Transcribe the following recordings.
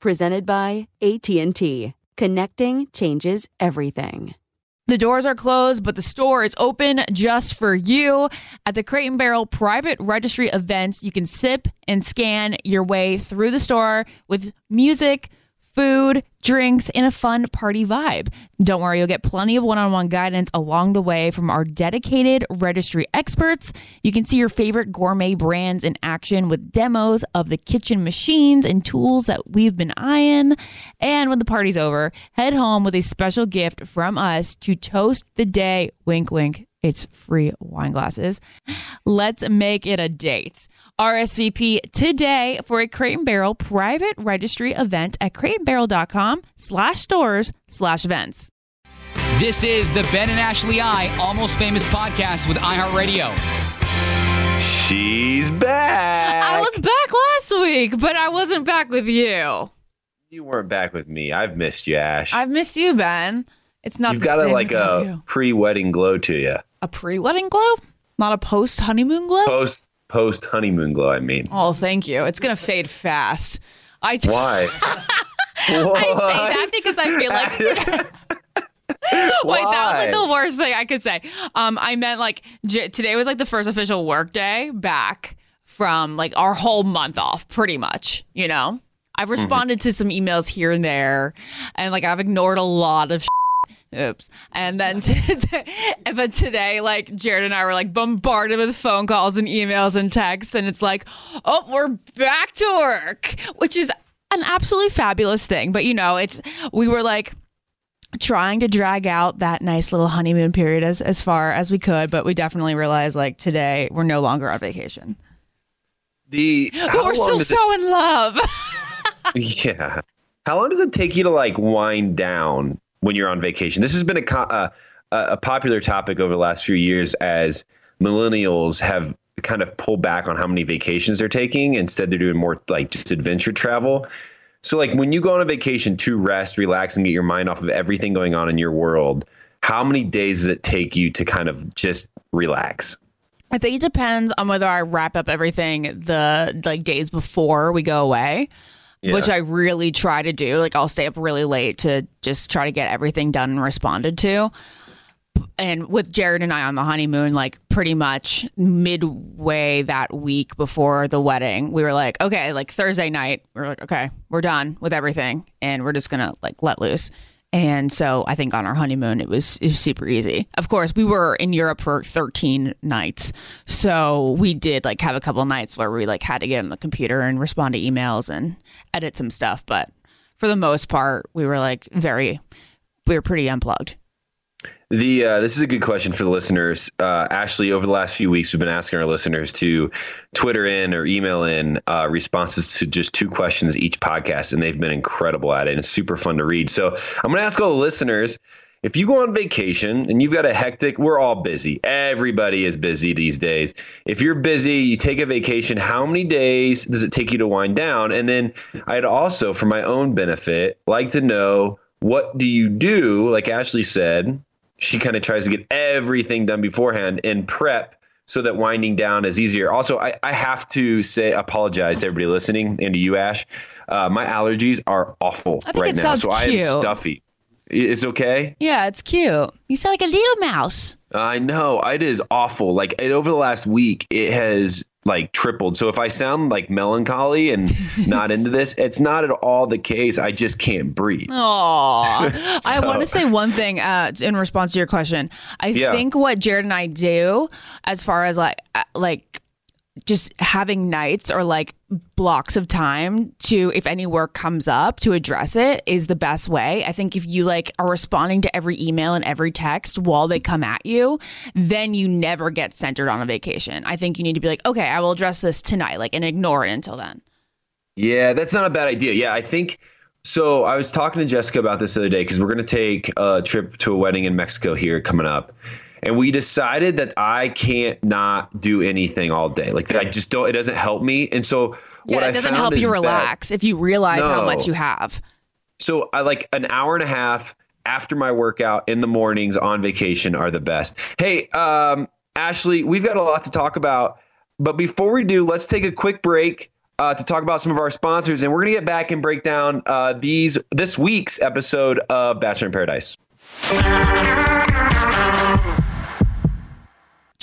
Presented by AT&T. Connecting changes everything. The doors are closed, but the store is open just for you. At the Crate and Barrel private registry events, you can sip and scan your way through the store with music, food, drinks, and a fun party vibe. Don't worry, you'll get plenty of one-on-one guidance along the way from our dedicated registry experts. You can see your favorite gourmet brands in action with demos of the kitchen machines and tools that we've been eyeing. And when the party's over, head home with a special gift from us to toast the day. Wink, wink. It's free wine glasses. Let's make it a date. RSVP today for a Crate and Barrel private registry event at crateandbarrel.com/stores/events. This is the Ben and Ashley I Almost Famous Podcast with iHeartRadio. She's back. I was back last week, but I wasn't back with you. You weren't back with me. I've missed you, Ash. I've missed you, Ben. It's not. You've got a pre-wedding glow to you. A pre-wedding glow? Not a post-honeymoon glow? Post-honeymoon glow, I mean. Oh, thank you. It's going to fade fast. Why? What? I say that because I feel like today... Wait, that was like the worst thing I could say. I meant like today was like the first official work day back from like our whole month off, pretty much, you know? I've responded to some emails here and there, and like I've ignored a lot of oops. And then but today, like Jared and I were like bombarded with phone calls and emails and texts. And it's like, oh, we're back to work, which is an absolutely fabulous thing. But, you know, we were like trying to drag out that nice little honeymoon period as far as we could. But we definitely realized like today we're no longer on vacation. But we're still so in love. Yeah. How long does it take you to like wind down when you're on vacation? This has been a popular topic over the last few years as millennials have kind of pulled back on how many vacations they're taking. Instead, they're doing more like just adventure travel. So like when you go on a vacation to rest, relax, and get your mind off of everything going on in your world, how many days does it take you to kind of just relax? I think it depends on whether I wrap up everything the like days before we go away. Yeah. Which I really try to do. Like I'll stay up really late to just try to get everything done and responded to. And with Jared and I on the honeymoon, like pretty much midway that week before the wedding, we were like, okay, like Thursday night, we're like, okay, we're done with everything. And we're just going to like let loose. And so I think on our honeymoon, it was super easy. Of course, we were in Europe for 13 nights. So we did like have a couple of nights where we like had to get on the computer and respond to emails and edit some stuff, but for the most part, we were like we were pretty unplugged. This is a good question for the listeners. Ashley, over the last few weeks, we've been asking our listeners to Twitter in or email in responses to just two questions each podcast, and they've been incredible at it, and it's super fun to read. So I'm going to ask all the listeners, if you go on vacation and you've got a hectic, we're all busy. Everybody is busy these days. If you're busy, you take a vacation, how many days does it take you to wind down? And then I'd also, for my own benefit, like to know, what do you do? Like Ashley said, she kind of tries to get everything done beforehand and prep so that winding down is easier. Also, I have to say, apologize to everybody listening and to you, Ash. My allergies are awful right now, so I am stuffy. It's okay? Yeah, it's cute. You sound like a little mouse. I know. It is awful. Like over the last week, it has like tripled. So if I sound like melancholy and not into this, it's not at all the case. I just can't breathe. Aww. So, I want to say one thing in response to your question. I think what Jared and I do as far as like just having nights or like blocks of time to, if any work comes up, to address it is the best way. I think if you like are responding to every email and every text while they come at you, then you never get centered on a vacation. I think you need to be like, okay, I will address this tonight, like, and ignore it until then. Yeah, that's not a bad idea. Yeah, I think so. I was talking to Jessica about this the other day because we're going to take a trip to a wedding in Mexico here coming up. And we decided that I can't not do anything all day. Like I just don't, it doesn't help me. And so what I found is it doesn't help you relax if you realize how much you have. So I like an hour and a half after my workout in the mornings on vacation are the best. Hey, Ashley, we've got a lot to talk about, but before we do, let's take a quick break to talk about some of our sponsors. And we're going to get back and break down this week's episode of Bachelor in Paradise.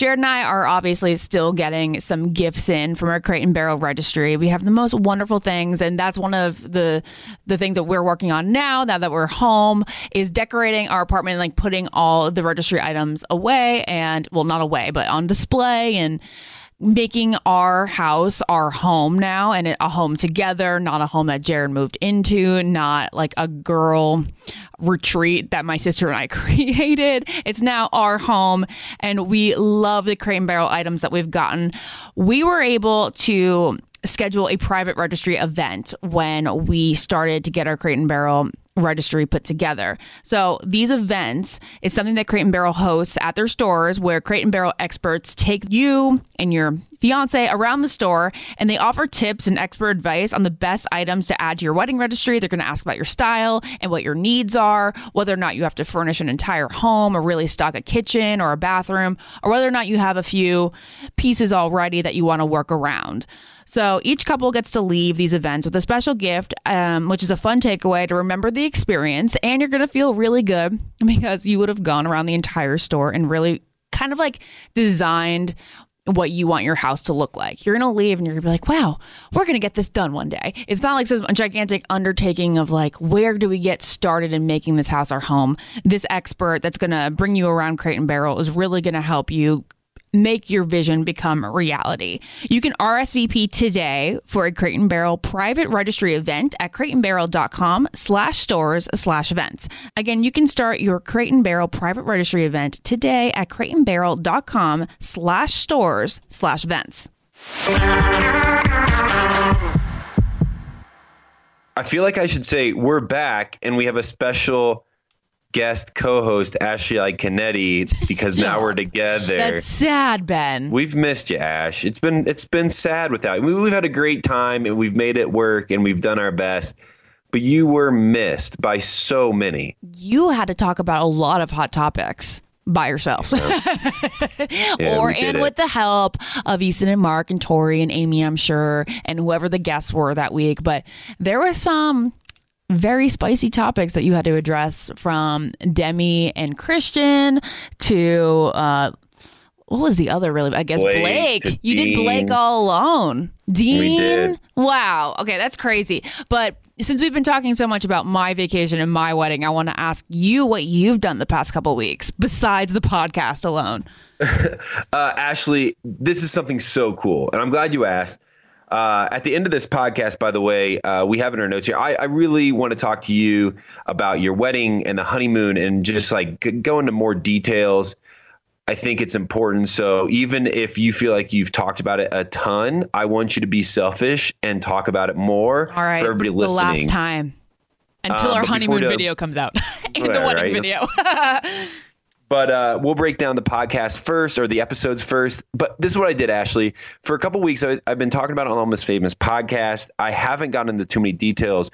Jared and I are obviously still getting some gifts in from our Crate and Barrel registry. We have the most wonderful things, and that's one of the things that we're working on now that we're home, is decorating our apartment and like putting all the registry items away and, well, not away, but on display, and making our house our home now, and a home together, not a home that Jared moved into, not like a girl retreat that my sister and I created. It's now our home, and we love the Crate and Barrel items that we've gotten. We were able to schedule a private registry event when we started to get our Crate and Barrel registry put together. So these events is something that Crate and Barrel hosts at their stores, where Crate and Barrel experts take you and your fiance around the store, and they offer tips and expert advice on the best items to add to your wedding registry. They're going to ask about your style and what your needs are, whether or not you have to furnish an entire home or really stock a kitchen or a bathroom, or whether or not you have a few pieces already that you want to work around. So each couple gets to leave these events with a special gift, which is a fun takeaway to remember the experience. And you're going to feel really good because you would have gone around the entire store and really kind of like designed what you want your house to look like. You're going to leave and you're going to be like, wow, we're going to get this done one day. It's not like some gigantic undertaking of like, where do we get started in making this house our home? This expert that's going to bring you around Crate and Barrel is really going to help you make your vision become reality. You can RSVP today for a Crate and Barrel private registry event at crateandbarrel.com/stores/events. Again, you can start your Crate and Barrel private registry event today at crateandbarrel.com/stores/events. I feel like I should say we're back, and we have a special guest co-host Ashley I Kennedy, because now we're together. That's sad, Ben. We've missed you, Ash. It's been sad without you. We've had a great time, and we've made it work, and we've done our best, but you were missed by so many. You had to talk about a lot of hot topics by yourself. Yeah, or and it. With the help of Easton and Mark and Tori and Amy, I'm sure, and whoever the guests were that week. But there was some very spicy topics that you had to address, from Demi and Christian to what was the other, really? I guess Blake. You did Blake all alone. Dean? We did. Wow. Okay, that's crazy. But since we've been talking so much about my vacation and my wedding, I want to ask you what you've done the past couple of weeks besides the podcast alone. Ashley, this is something so cool, and I'm glad you asked. At the end of this podcast, by the way, we have in our notes here, I really want to talk to you about your wedding and the honeymoon, and just like go into more details. I think it's important. So even if you feel like you've talked about it a ton, I want you to be selfish and talk about it more. All right, for everybody this is listening. The last time until our honeymoon video comes out and the wedding video. But we'll break down the podcast first, or the episodes first. But this is what I did, Ashley. For a couple of weeks, I've been talking about it on Almost Famous podcast. I haven't gotten into too many details.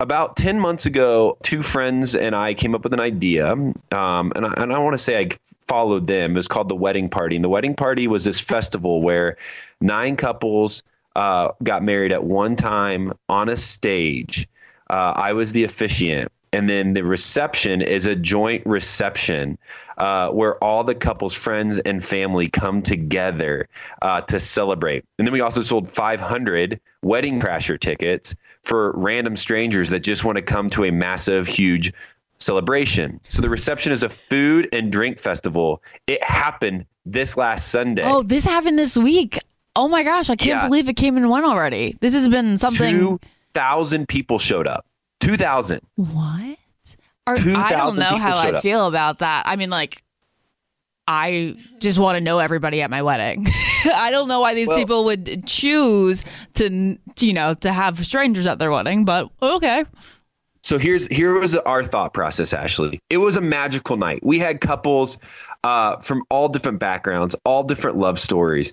About 10 months ago, two friends and I came up with an idea. And I want to say I followed them. It was called The Wedding Party. And The Wedding Party was this festival where 9 couples got married at one time on a stage. I was the officiant. And then the reception is a joint reception where all the couple's friends and family come together to celebrate. And then we also sold 500 Wedding Crasher tickets for random strangers that just want to come to a massive, huge celebration. So the reception is a food and drink festival. It happened this last Sunday. Oh, this happened this week. Oh, my gosh. I can't believe it came and went already. This has been something. 2,000 people showed up. 2,000. What? I don't know how I feel about that. I mean, like, I just want to know everybody at my wedding. I don't know why these people would choose to have strangers at their wedding, but okay. So here was our thought process, Ashley. It was a magical night. We had couples from all different backgrounds, all different love stories.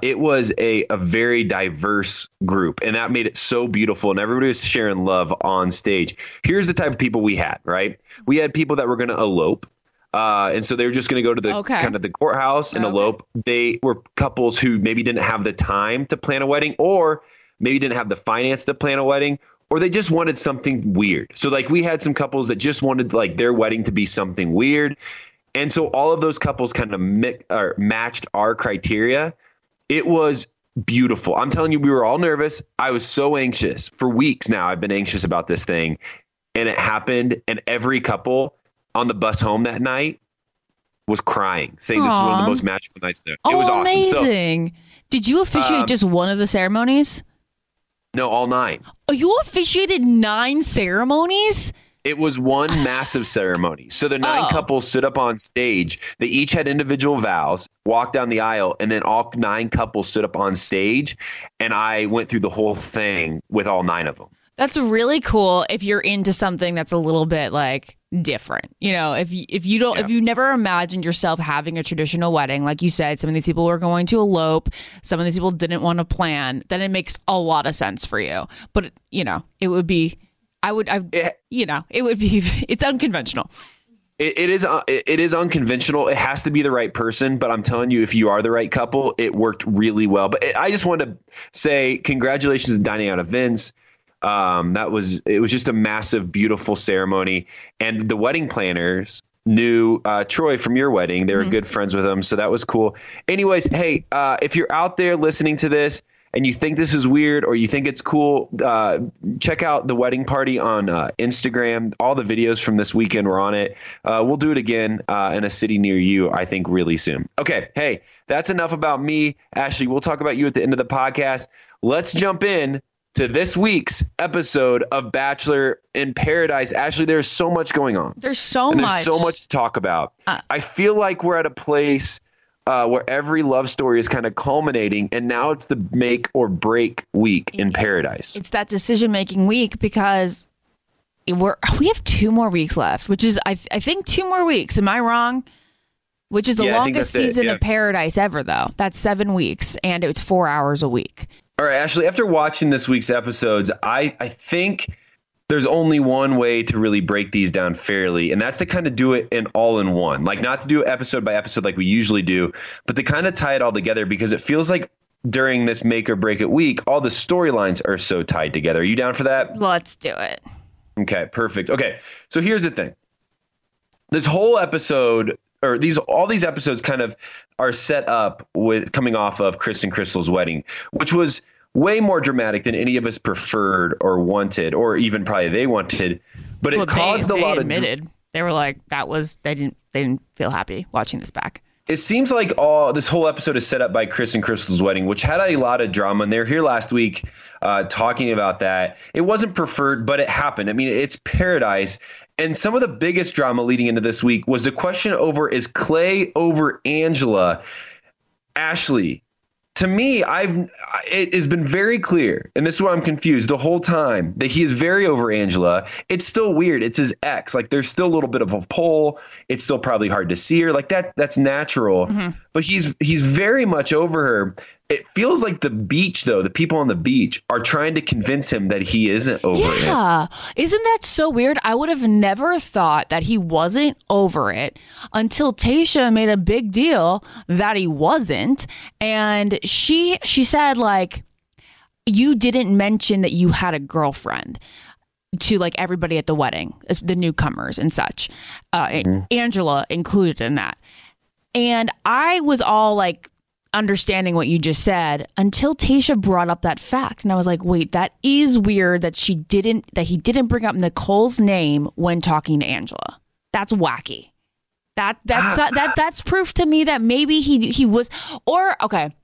It was a very diverse group, and that made it so beautiful. And everybody was sharing love on stage. Here's the type of people we had, right? We had people that were going to elope. And so they were just going to go to the kind of the courthouse and elope. They were couples who maybe didn't have the time to plan a wedding, or maybe didn't have the finance to plan a wedding, or they just wanted something weird. So like we had some couples that just wanted like their wedding to be something weird. And so all of those couples kind of matched our criteria. It was beautiful. I'm telling you, we were all nervous. I was so anxious. For weeks now, I've been anxious about this thing. And it happened. And every couple on the bus home that night was crying, saying this is one of the most magical nights there. Oh, it was awesome. Amazing. So, did you officiate just one of the ceremonies? No, all nine. Oh, you officiated 9 ceremonies? It was one massive ceremony. So the 9 couples stood up on stage. They each had individual vows, walked down the aisle, and then all 9 couples stood up on stage. And I went through the whole thing with all 9 of them. That's really cool if you're into something that's a little bit like different. You know, if you never imagined yourself having a traditional wedding, like you said, some of these people were going to elope, some of these people didn't want to plan, then it makes a lot of sense for you. But, you know, it would be... it's unconventional. It is unconventional. It has to be the right person. But I'm telling you, if you are the right couple, it worked really well. But I just wanted to say congratulations on dining out events. It was just a massive, beautiful ceremony. And the wedding planners knew Troy from your wedding. They were good friends with him. So that was cool. Anyways, hey, if you're out there listening to this, and you think this is weird or you think it's cool, check out The Wedding Party on Instagram. All the videos from this weekend were on it. We'll do it again in a city near you, I think, really soon. Okay, hey, that's enough about me. Ashley, we'll talk about you at the end of the podcast. Let's jump in to this week's episode of Bachelor in Paradise. Ashley, there's so much going on. There's so much to talk about. I feel like we're at a place where every love story is kind of culminating, and now it's the make or break week in Paradise. It's that decision-making week because we have 2 more weeks left, which is, I think, 2 more weeks. Am I wrong? Which is the longest season of Paradise ever, though. That's 7 weeks, and it's 4 hours a week. All right, Ashley, after watching this week's episodes, I think there's only one way to really break these down fairly, and that's to kind of do it in all in one, like not to do episode by episode like we usually do, but to kind of tie it all together, because it feels like during this make or break it week, all the storylines are so tied together. Are you down for that? Let's do it. Okay, perfect. Okay, so here's the thing. This whole episode, or all these episodes kind of are set up with coming off of Chris and Crystal's wedding, which was way more dramatic than any of us preferred or wanted, or even probably they wanted, but it caused a lot of... They were like, they didn't feel happy watching this back. It seems like this whole episode is set up by Chris and Crystal's wedding, which had a lot of drama, and they were here last week talking about that. It wasn't preferred, but it happened. I mean, it's Paradise, and some of the biggest drama leading into this week was the question over, is Clay over Angela? Ashley, to me, it has been very clear, and this is why I'm confused the whole time, that he is very over Angela. It's still weird. It's his ex. Like, there's still a little bit of a pull. It's still probably hard to see her. Like, that's natural. Mm-hmm. But he's very much over her. It feels like the beach, though, the people on the beach are trying to convince him that he isn't over it. Yeah. Isn't that so weird? I would have never thought that he wasn't over it until Tayshia made a big deal that he wasn't. And she said, like, you didn't mention that you had a girlfriend to, like, everybody at the wedding, the newcomers and such. Angela included in that. And I was all like, understanding what you just said until Tayshia brought up that fact. And I was like, wait, that is weird that he didn't bring up Nicole's name when talking to Angela. That's wacky. That's proof to me that maybe he was, or okay,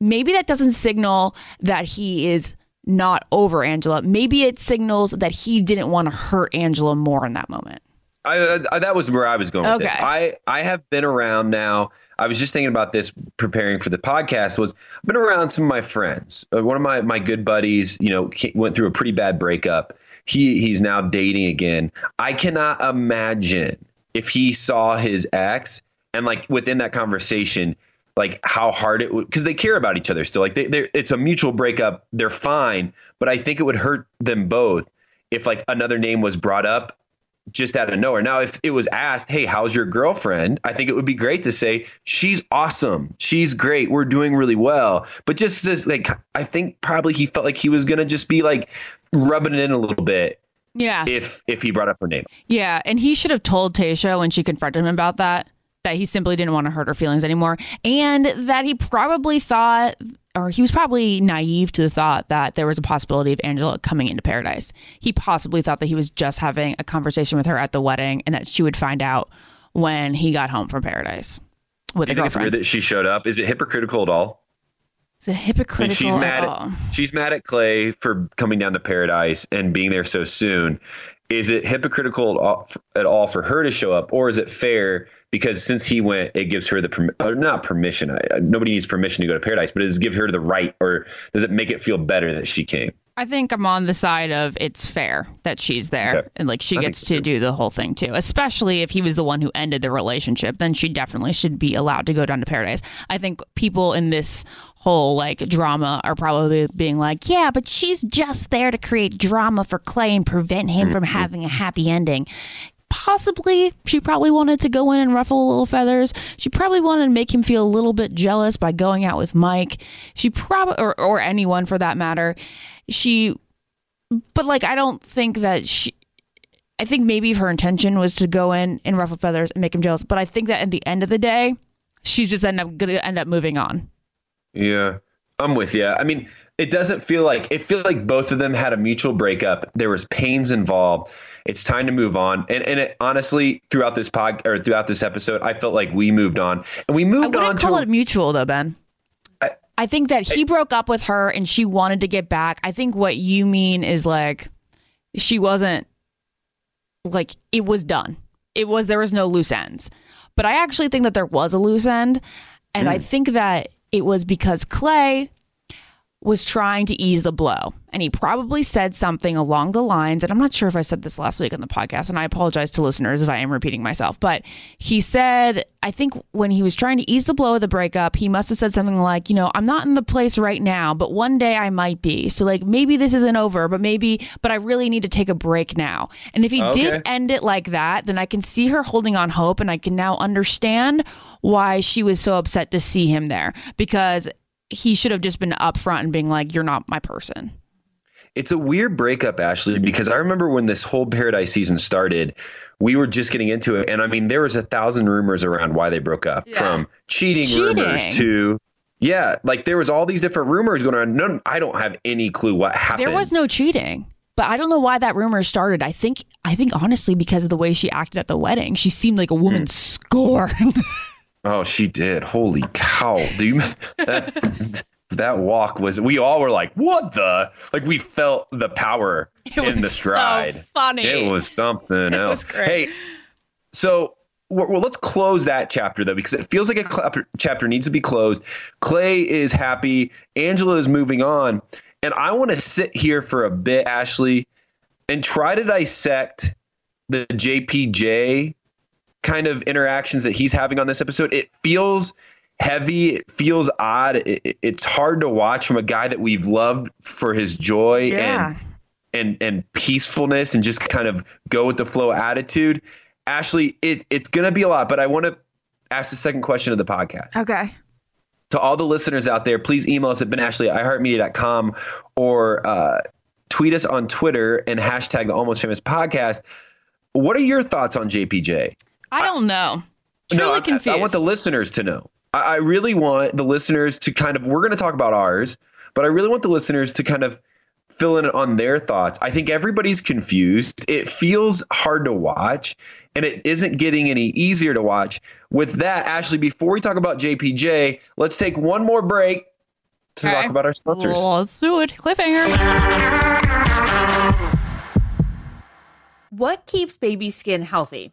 maybe that doesn't signal that he is not over Angela. Maybe it signals that he didn't want to hurt Angela more in that moment. That was where I was going with this. I have been around now. I was just thinking about this preparing for the podcast. I've been around some of my friends. One of my good buddies, you know, went through a pretty bad breakup. He's now dating again. I cannot imagine if he saw his ex and like within that conversation, like how hard it would, because they care about each other still. Like it's a mutual breakup. They're fine, but I think it would hurt them both if like another name was brought up just out of nowhere. Now, if it was asked, hey, how's your girlfriend? I think it would be great to say, she's awesome. She's great. We're doing really well. But just this, like, I think probably he felt like he was going to just be like rubbing it in a little bit. Yeah. If he brought up her name. Yeah. And he should have told Tayshia when she confronted him about that. that he simply didn't want to hurt her feelings anymore, and that he probably thought, or he was probably naive to the thought that there was a possibility of Angela coming into Paradise. He possibly thought that he was just having a conversation with her at the wedding and that she would find out when he got home from Paradise with a girlfriend. It's weird that she showed up. Is it hypocritical at all? Is it hypocritical I mean, she's mad at Clay for coming down to Paradise and being there so soon. Is it hypocritical at all for her to show up, or is it fair? Because since he went, it gives her not permission. Nobody needs permission to go to Paradise, but does it give her the right, or does it make it feel better that she came? I think I'm on the side of it's fair that she's there. Okay. And like she gets to do the whole thing too, especially if he was the one who ended the relationship, then she definitely should be allowed to go down to Paradise. I think people in this whole like drama are probably being like, yeah, but she's just there to create drama for Clay and prevent him from having a happy ending. Possibly she probably wanted to go in and ruffle little feathers. She probably wanted to make him feel a little bit jealous by going out with Mike. She probably, or anyone for that matter. But like, I don't think that I think maybe her intention was to go in and ruffle feathers and make him jealous. But I think that at the end of the day, she's just going to end up moving on. Yeah, I'm with you. I mean, it feels like both of them had a mutual breakup. There was pains involved. It's time to move on. And it, honestly, throughout this episode, I felt like we moved on. And we moved on to... I wouldn't call it mutual, though, Ben. I think that he broke up with her and she wanted to get back. I think what you mean is like she wasn't... Like, it was done. There was no loose ends. But I actually think that there was a loose end. And I think that it was because Clay was trying to ease the blow. And he probably said something along the lines, and I'm not sure if I said this last week on the podcast, and I apologize to listeners if I am repeating myself, but he said, I think when he was trying to ease the blow of the breakup, he must have said something like, you know, I'm not in the place right now, but one day I might be. So like, maybe this isn't over, but I really need to take a break now. And if he did end it like that, then I can see her holding on hope, and I can now understand why she was so upset to see him there, because he should have just been upfront and being like, you're not my person. It's a weird breakup, Ashley, because I remember when this whole Paradise season started, we were just getting into it. And I mean, there was 1,000 rumors around why they broke up, from cheating rumors to, like there was all these different rumors going on. None, I don't have any clue what happened. There was no cheating. But I don't know why that rumor started. I think honestly, because of the way she acted at the wedding, she seemed like a woman scorned. Oh, she did. Holy cow. Dude, that walk was, we all were like, what the? Like, we felt the power in the stride. It was so funny. It was something else. It was great. Hey, so, well, let's close that chapter, though, because it feels like a chapter needs to be closed. Clay is happy. Angela is moving on. And I want to sit here for a bit, Ashley, and try to dissect the JPJ kind of interactions that he's having on this episode. It feels heavy. It feels odd. It's hard to watch from a guy that we've loved for his joy and peacefulness and just kind of go with the flow attitude. Ashley, it's going to be a lot, but I want to ask the second question of the podcast. Okay. To all the listeners out there, please email us at benashley@iheartmedia.com or tweet us on Twitter and # the Almost Famous Podcast. What are your thoughts on JPJ? I don't know. Truly confused. I want the listeners to know. I really want the listeners to kind of, we're going to talk about ours, but I really want the listeners to kind of fill in on their thoughts. I think everybody's confused. It feels hard to watch, and it isn't getting any easier to watch. With that, Ashley, before we talk about JPJ, let's take one more break to talk about our sponsors. Let's do it. Cliffhanger. What keeps baby skin healthy?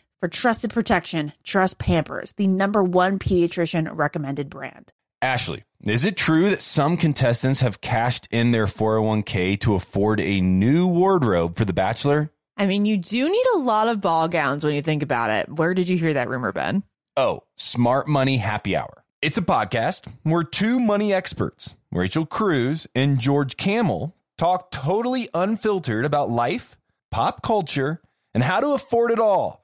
For trusted protection, trust Pampers, the #1 pediatrician recommended brand. Ashley, Is it true that some contestants have cashed in their 401k to afford a new wardrobe for The Bachelor? I mean, you do need a lot of ball gowns when you think about it. Where did you hear that rumor, Ben? Oh, Smart Money Happy Hour. It's a podcast where two money experts, Rachel Cruz and George Kamel, talk totally unfiltered about life, pop culture, and how to afford it all,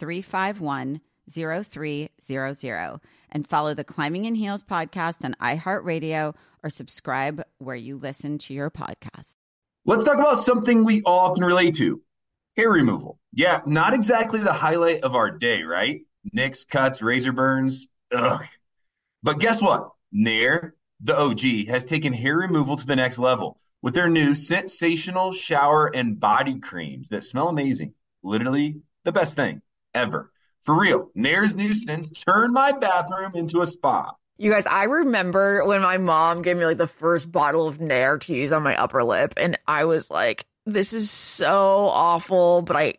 351-0300 and follow the Climbing in Heels podcast on iHeartRadio or subscribe where you listen to your podcast. Let's talk about something we all can relate to: hair removal. Yeah, not exactly the highlight of our day, right? Nicks, cuts, razor burns. Ugh. But guess what? Nair, the OG, has taken hair removal to the next level with their new sensational shower and body creams that smell amazing. Literally the best thing ever. For real, Nair's new scents turned my bathroom into a spa. You guys, I remember when my mom gave me the first bottle of Nair to use on my upper lip. And I was like, this is so awful, but I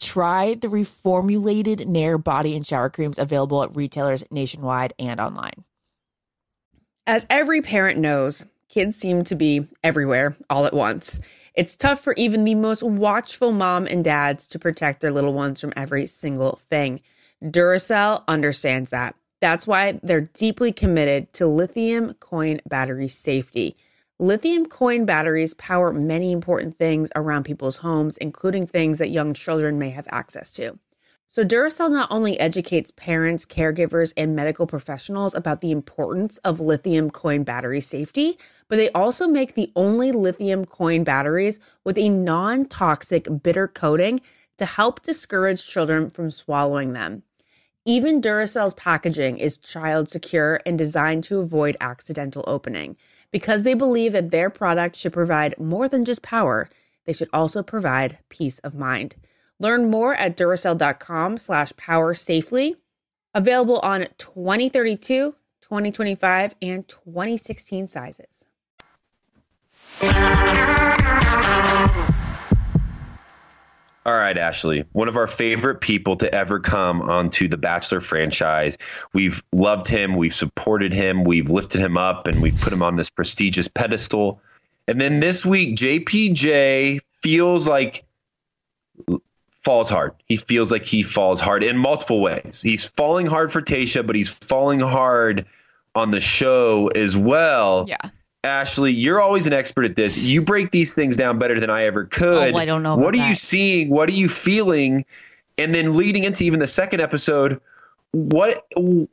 Try the reformulated Nair body and shower creams available at retailers nationwide and online. As every parent knows, kids seem to be everywhere all at once. It's tough for even the most watchful mom and dads to protect their little ones from every single thing. Duracell understands that. That's why they're deeply committed to lithium coin battery safety. Lithium coin batteries power many important things around people's homes, including things that young children may have access to. So Duracell not only educates parents, caregivers, and medical professionals about the importance of lithium coin battery safety, but they also make the only lithium coin batteries with a non-toxic bitter coating to help discourage children from swallowing them. Even Duracell's packaging is child secure and designed to avoid accidental opening. Because they believe that their product should provide more than just power, they should also provide peace of mind. Learn more at Duracell.com/powersafely. Available on 2032, 2025, and 2016 sizes. All right, Ashley, one of our favorite people to ever come onto the Bachelor franchise. We've loved him. We've supported him. We've lifted him up and we've put him on this prestigious pedestal. And then this week, JPJ falls hard. He feels like he falls hard in multiple ways. He's falling hard for Tayshia, but he's falling hard on the show as well. Yeah. Ashley, you're always an expert at this. You break these things down better than I ever could. Oh, I don't know. What are you seeing? What are you feeling? And then leading into even the second episode, what are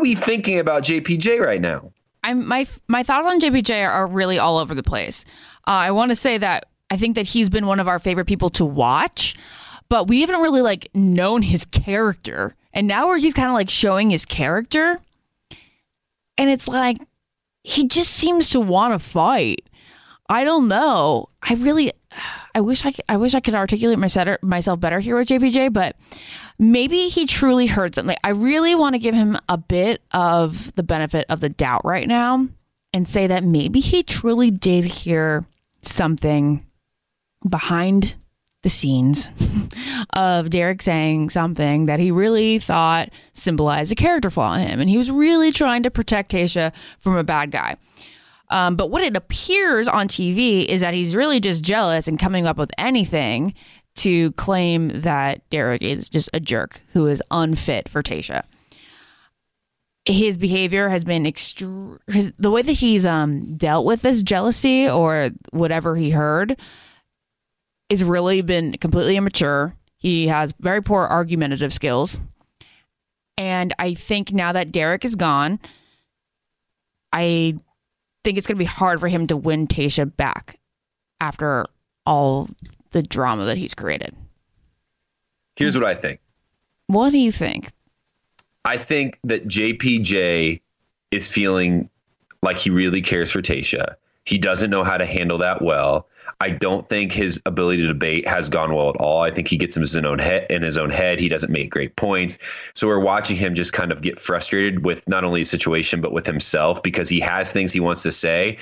we thinking about JPJ right now? My thoughts on JPJ are really all over the place. I want to say that I think that he's been one of our favorite people to watch, but we haven't really known his character. And now where he's kind of showing his character, and it's he just seems to want to fight. I don't know. I wish I could articulate myself better here with JPJ, but maybe he truly heard something. I really want to give him a bit of the benefit of the doubt right now and say that maybe he truly did hear something behind the scenes of Derek saying something that he really thought symbolized a character flaw in him. And he was really trying to protect Tayshia from a bad guy. But what it appears on TV is that he's really just jealous and coming up with anything to claim that Derek is just a jerk who is unfit for Tayshia. His behavior has been the way that he's dealt with this jealousy or whatever he heard is really been completely immature. He has very poor argumentative skills. And I think now that Derek is gone, I think it's going to be hard for him to win Tayshia back after all the drama that he's created. Here's what I think. What do you think? I think that JPJ is feeling like he really cares for Tayshia. He doesn't know how to handle that well. I don't think his ability to debate has gone well at all. I think he gets in his own head. He doesn't make great points. So we're watching him just kind of get frustrated with not only his situation, but with himself, because he has things he wants to say,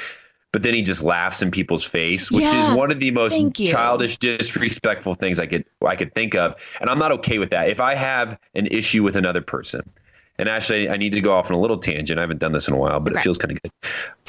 but then he just laughs in people's face, which is one of the most childish, disrespectful things I could think of. And I'm not okay with that. If I have an issue with another person, and actually, I need to go off on a little tangent. I haven't done this in a while, but It feels kind of good.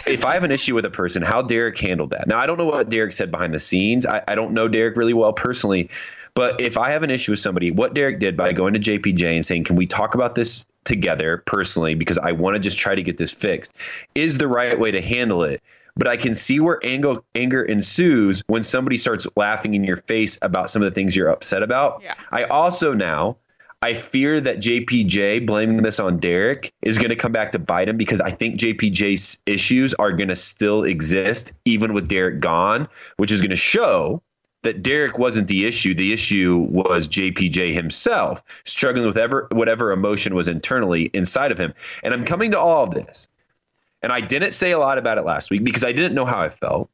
If I have an issue with a person, how Derek handled that. Now, I don't know what Derek said behind the scenes. I don't know Derek really well personally. But if I have an issue with somebody, what Derek did by going to JPJ and saying, can we talk about this together personally, because I want to just try to get this fixed, is the right way to handle it. But I can see where anger ensues when somebody starts laughing in your face about some of the things you're upset about. Yeah. I fear that JPJ blaming this on Derek is going to come back to bite him, because I think JPJ's issues are going to still exist even with Derek gone, which is going to show that Derek wasn't the issue. The issue was JPJ himself struggling with whatever emotion was internally inside of him. And I'm coming to all of this, and I didn't say a lot about it last week because I didn't know how I felt.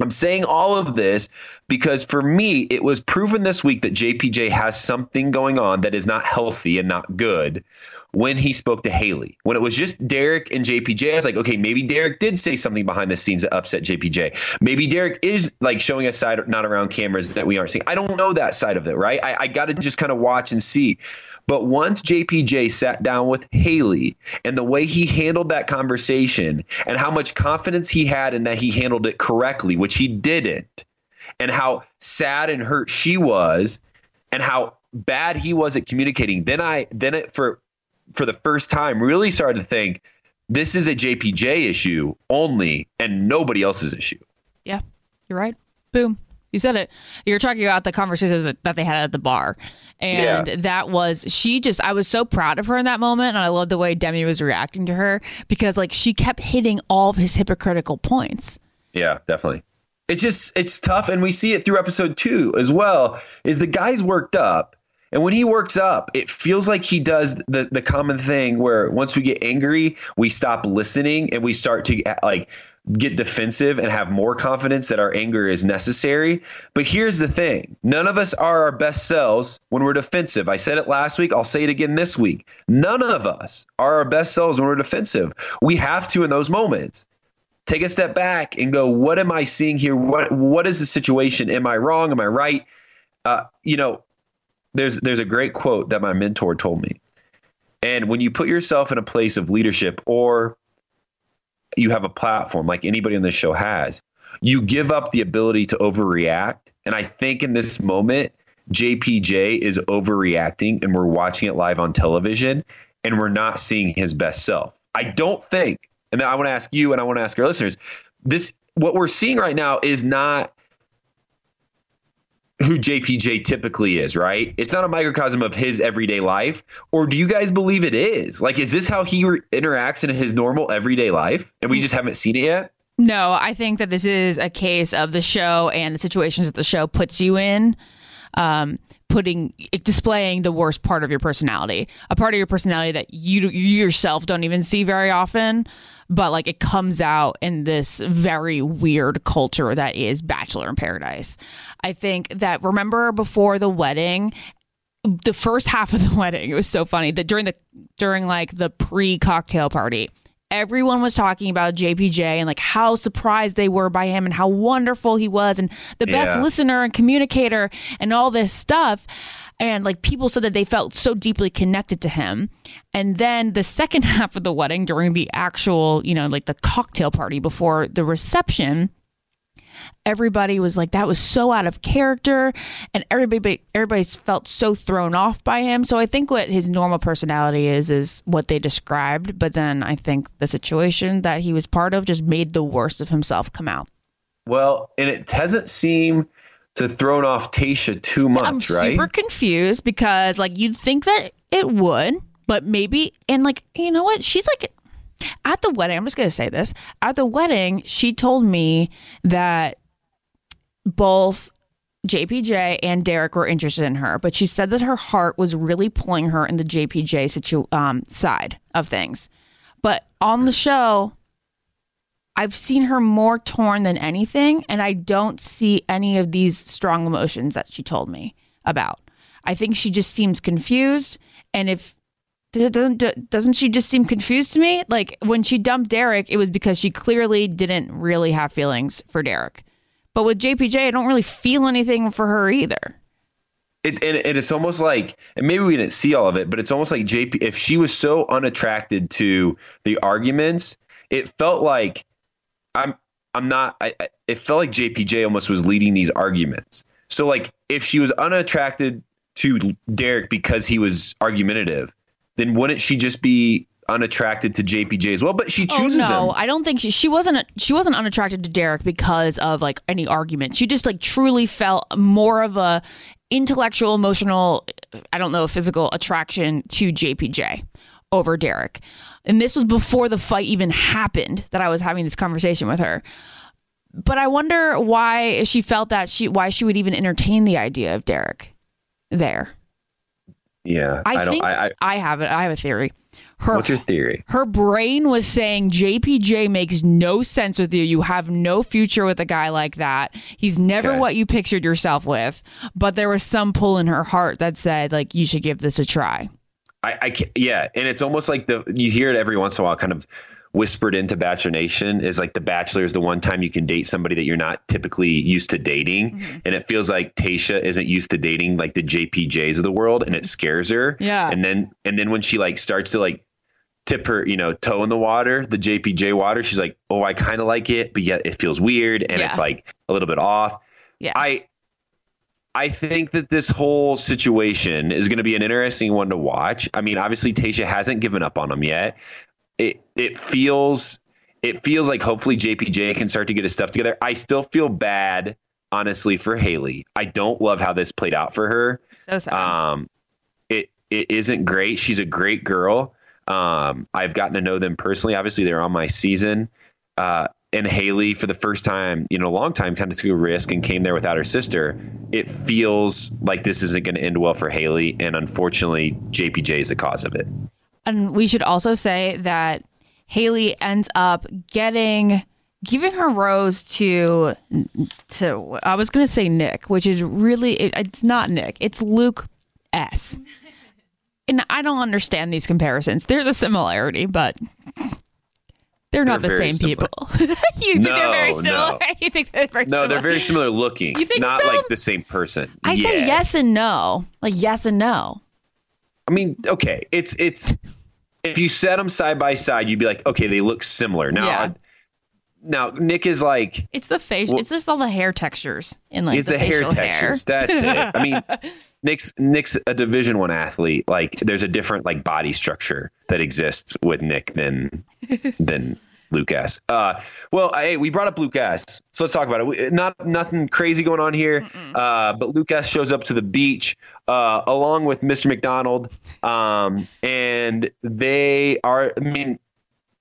I'm saying all of this because for me, it was proven this week that JPJ has something going on that is not healthy and not good when he spoke to Haley. When it was just Derek and JPJ, I was like, okay, maybe Derek did say something behind the scenes that upset JPJ. Maybe Derek is showing a side not around cameras that we aren't seeing. I don't know that side of it, right? I got to just kind of watch and see. But once JPJ sat down with Haley and the way he handled that conversation and how much confidence he had in that he handled it correctly, which he didn't, and how sad and hurt she was and how bad he was at communicating, then for the first time, really started to think this is a JPJ issue only and nobody else's issue. Yeah, you're right. Boom. You said it. You're talking about the conversation that they had at the bar. And that was, I was so proud of her in that moment. And I love the way Demi was reacting to her because like she kept hitting all of his hypocritical points. Yeah, definitely. It's just, it's tough. And we see it through episode 2 as well, is the guy's worked up. And when he works up, it feels like he does the common thing where once we get angry, we stop listening and we start to like get defensive and have more confidence that our anger is necessary. But here's the thing. None of us are our best selves when we're defensive. I said it last week. I'll say it again this week. None of us are our best selves when we're defensive. We have to, in those moments, take a step back and go, what am I seeing here? What is the situation? Am I wrong? Am I right? There's a great quote that my mentor told me. And when you put yourself in a place of leadership or you have a platform like anybody on this show has, you give up the ability to overreact. And I think in this moment, JPJ is overreacting and we're watching it live on television and we're not seeing his best self. I don't think, and I want to ask you and I want to ask our listeners, this, what we're seeing right now is not who JPJ typically is, right? It's not a microcosm of his everyday life. Or do you guys believe it is? Like, is this how he interacts in his normal everyday life? And we just haven't seen it yet? No, I think that this is a case of the show and the situations that the show puts you in, displaying the worst part of your personality, a part of your personality that you yourself don't even see very often. But like it comes out in this very weird culture that is Bachelor in Paradise. I think that, remember before the wedding, the first half of the wedding, it was so funny that during like the pre-cocktail party, everyone was talking about JPJ and like how surprised they were by him and how wonderful he was and the best listener and communicator and all this stuff. And like people said that they felt so deeply connected to him. And then the second half of the wedding, during the actual, like the cocktail party before the reception, everybody was like, that was so out of character. And everybody's felt so thrown off by him. So I think what his normal personality is what they described. But then I think the situation that he was part of just made the worst of himself come out. Well, and it doesn't seem to thrown off Tayshia too much, right? I'm super confused because like you'd think that it would, but maybe, and like, you know what? She's like, at the wedding, I'm just going to say this. At the wedding, she told me that both JPJ and Derek were interested in her, but she said that her heart was really pulling her in the JPJ side of things. But on the show, I've seen her more torn than anything, and I don't see any of these strong emotions that she told me about. I think she just seems confused, and if doesn't she just seem confused to me? Like when she dumped Derek, it was because she clearly didn't really have feelings for Derek. But with JPJ, I don't really feel anything for her either. And it's almost like, and maybe we didn't see all of it, but it's almost like JP, if she was so unattracted to the arguments, it felt like it felt like JPJ almost was leading these arguments. So like if she was unattracted to Derek because he was argumentative, then wouldn't she just be unattracted to JPJ as well? But she chooses him. No, I don't think she wasn't unattracted to Derek because of like any argument. She just like truly felt more of a intellectual, emotional, I don't know, physical attraction to JPJ over Derek. And this was before the fight even happened that I was having this conversation with her. But I wonder why she felt that why she would even entertain the idea of Derek there. Yeah, I have a theory. What's your theory? Her brain was saying, JPJ makes no sense with you. You have no future with a guy like that. He's never what you pictured yourself with. But there was some pull in her heart that said, like, you should give this a try. And it's almost like you hear it every once in a while, kind of whispered into Bachelor Nation, is like the Bachelor is the one time you can date somebody that you're not typically used to dating. Mm-hmm. And it feels like Tayshia isn't used to dating like the JPJs of the world, and it scares her. Yeah. And then when she like starts to like tip her, toe in the water, the JPJ water, she's like, oh, I kind of like it, but yet it feels weird. And it's like a little bit off. Yeah. I I think that this whole situation is going to be an interesting one to watch. I mean, obviously, Tayshia hasn't given up on him yet. It feels like hopefully JPJ can start to get his stuff together. I still feel bad, honestly, for Haley. I don't love how this played out for her. So sad. It isn't great. She's a great girl. I've gotten to know them personally. Obviously, they're on my season. And Haley, for the first time in a long time, kind of took a risk and came there without her sister. It feels like this isn't going to end well for Haley, and unfortunately, JPJ is the cause of it. And we should also say that Haley ends up giving her rose to I was going to say Nick, which is really it's not Nick, it's Luke S. And I don't understand these comparisons. There's a similarity, but. They're not the same people. You think they're very similar? No. You think they're very similar? No, they're very similar looking. You think not so? Like the same person. I say yes and no. Like yes and no. I mean, okay. It's if you set them side by side, you'd be like, okay, they look similar. Now Nick is like it's the face. Well, it's just all the hair textures in like it's the facial hair textures. That's it. I mean, Nick's a Division I athlete. Like there's a different like body structure that exists with Nick than Luke S. Well, hey, we brought up Luke S. So let's talk about it. Nothing crazy going on here. But Luke S shows up to the beach along with Mr. McDonald. And they are, I mean,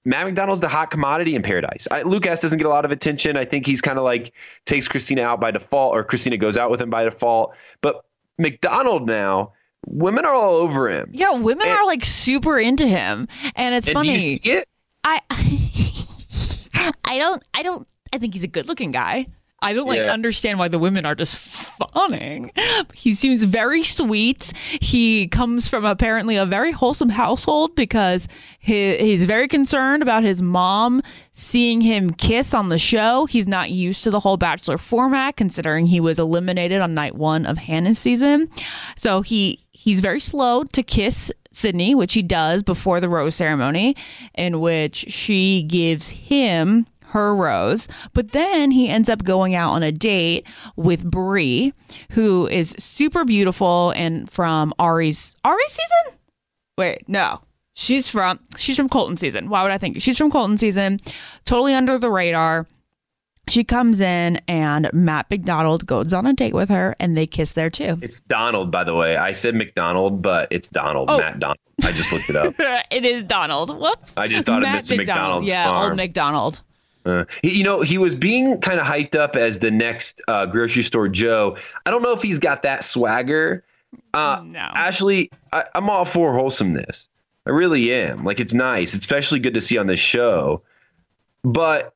Matt McDonald's the hot commodity in Paradise. Luke S doesn't get a lot of attention. I think he's kind of like takes Christina out by default, or Christina goes out with him by default. But McDonald now, women are all over him. Yeah, women are like super into him, and it's funny. Do you see it? I think he's a good-looking guy. I don't understand why the women are just fawning. He seems very sweet. He comes from apparently a very wholesome household because he's very concerned about his mom seeing him kiss on the show. He's not used to the whole Bachelor format, considering he was eliminated on night one of Hannah's season. So he's very slow to kiss Sydney, which he does before the rose ceremony, in which she gives him her rose. But then he ends up going out on a date with Bree, who is super beautiful and from Ari's season? Wait, no. She's from Colton season. Why would I think? She's from Colton season. Totally under the radar. She comes in and Matt McDonald goes on a date with her and they kiss there too. It's Donald, by the way. I said McDonald, but it's Donald. Oh. Matt Donald. I just looked it up. It is Donald. Whoops. I just thought Matt of Mr. McDonald's farm. Old McDonald. He was being kind of hyped up as the next grocery store Joe. I don't know if he's got that swagger. No. Ashley, I'm all for wholesomeness. I really am. Like, it's nice. It's especially good to see on this show. But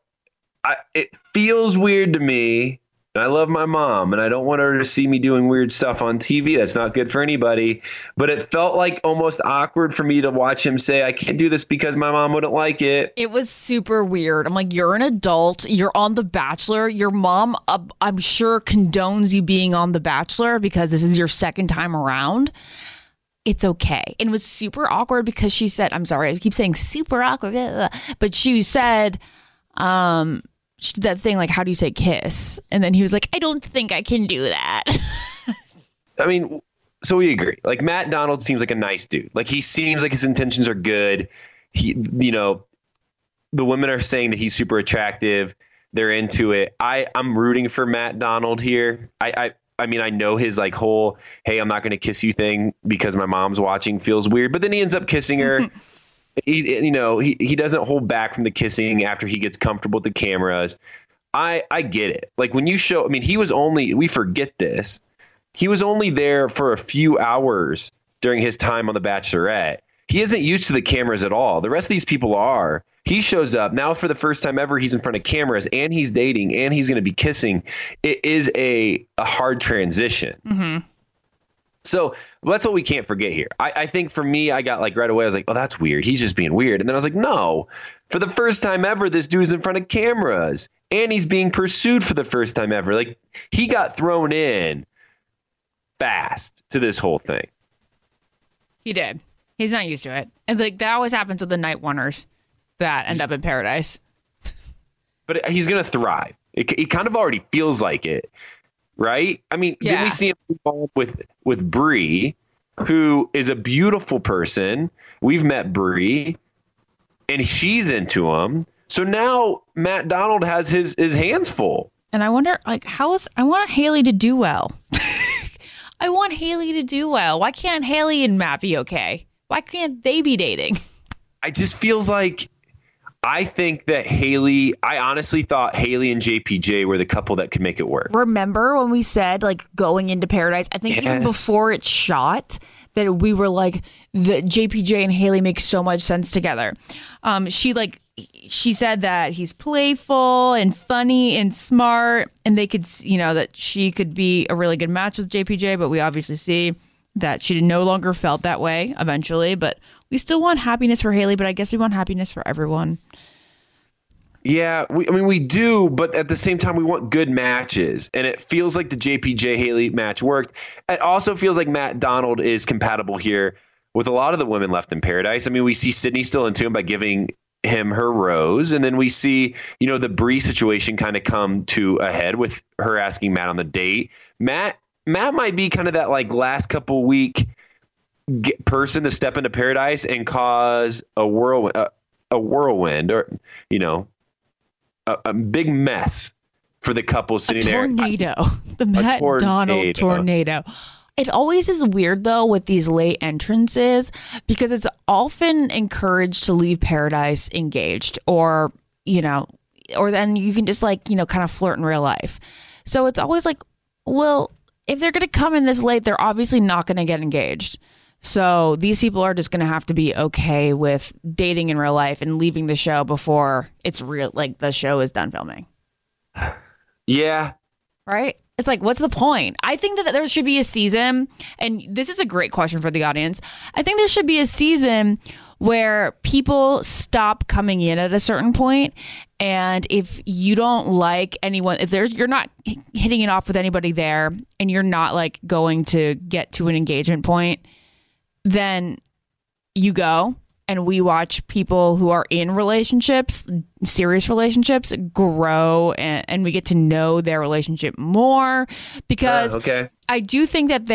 it feels weird to me. And I love my mom, and I don't want her to see me doing weird stuff on TV. That's not good for anybody. But it felt like almost awkward for me to watch him say, I can't do this because my mom wouldn't like it. It was super weird. I'm like, you're an adult. You're on The Bachelor. Your mom, I'm sure, condones you being on The Bachelor because this is your second time around. It's okay. It was super awkward because she said, I'm sorry, I keep saying super awkward. But she said, she did that thing like, how do you say kiss? And then he was like, I don't think I can do that. I mean, so we agree. Like, Matt Donald seems like a nice dude. Like, he seems like his intentions are good. The women are saying that he's super attractive. They're into it. I'm rooting for Matt Donald here. I mean, I know his like whole, hey, I'm not going to kiss you thing because my mom's watching feels weird. But then he ends up kissing her. He doesn't hold back from the kissing after he gets comfortable with the cameras. I get it. Like when you show, I mean, we forget this. He was only there for a few hours during his time on The Bachelorette. He isn't used to the cameras at all. The rest of these people are. He shows up now for the first time ever. He's in front of cameras and he's dating and he's going to be kissing. It is a hard transition. Mm-hmm. So that's what we can't forget here. I think for me, I got like right away, I was like, oh, that's weird. He's just being weird. And then I was like, no, for the first time ever, this dude's in front of cameras and he's being pursued for the first time ever. Like he got thrown in fast to this whole thing. He did. He's not used to it. And like that always happens with the night oneers that end up in Paradise. But he's going to thrive. It kind of already feels like it. right? I mean, yeah. Did we see him involved with Bree, who is a beautiful person? We've met Bree, and she's into him. So now Matt Donald has his hands full. And I wonder, like, I want Haley to do well. I want Haley to do well. Why can't Haley and Matt be okay? Why can't they be dating? I just feels like I think that Haley, I honestly thought Haley and JPJ were the couple that could make it work. Remember when we said, like, going into Paradise? I think even before it shot, that we were like, the JPJ and Haley make so much sense together. She said that he's playful and funny and smart, and they could, you know, that she could be a really good match with JPJ, but we obviously see that she no longer felt that way eventually, but we still want happiness for Haley, but I guess we want happiness for everyone. Yeah, we do, but at the same time, we want good matches, and it feels like the JPJ-Haley match worked. It also feels like Matt Donald is compatible here with a lot of the women left in Paradise. I mean, we see Sydney still into him by giving him her rose, and then we see, you know, the Bree situation kind of come to a head with her asking Matt on the date. Matt might be kind of that, like, last couple week person to step into Paradise and cause a whirlwind or, you know, a big mess for the couple sitting there. The Matt Donald tornado. It always is weird, though, with these late entrances, because it's often encouraged to leave Paradise engaged or, you know, or then you can just, like, you know, kind of flirt in real life. So it's always like, well, if they're going to come in this late, they're obviously not going to get engaged. So these people are just going to have to be okay with dating in real life and leaving the show before it's real, like the show is done filming. Yeah. Right? It's like, what's the point? I think that there should be a season, and this is a great question for the audience. I think there should be a season where people stop coming in at a certain point, and if you don't like anyone, if there's you're not hitting it off with anybody there, and you're not, like, going to get to an engagement point, then you go. And we watch people who are in relationships, serious relationships, grow, and we get to know their relationship more, because I do think that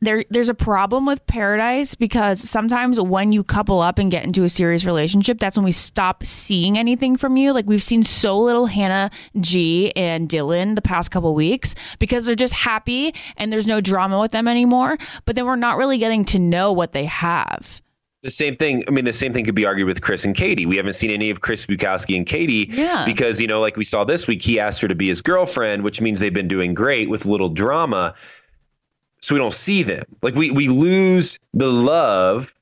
there's a problem with Paradise, because sometimes when you couple up and get into a serious relationship, that's when we stop seeing anything from you. Like, we've seen so little Hannah G and Dylan the past couple weeks because they're just happy and there's no drama with them anymore. But then we're not really getting to know what they have. The same thing. I mean, the same thing could be argued with Chris and Katie. We haven't seen any of Chris Bukowski and Katie because, you know, like we saw this week, he asked her to be his girlfriend, which means they've been doing great with little drama. So we don't see them. Like, we lose the love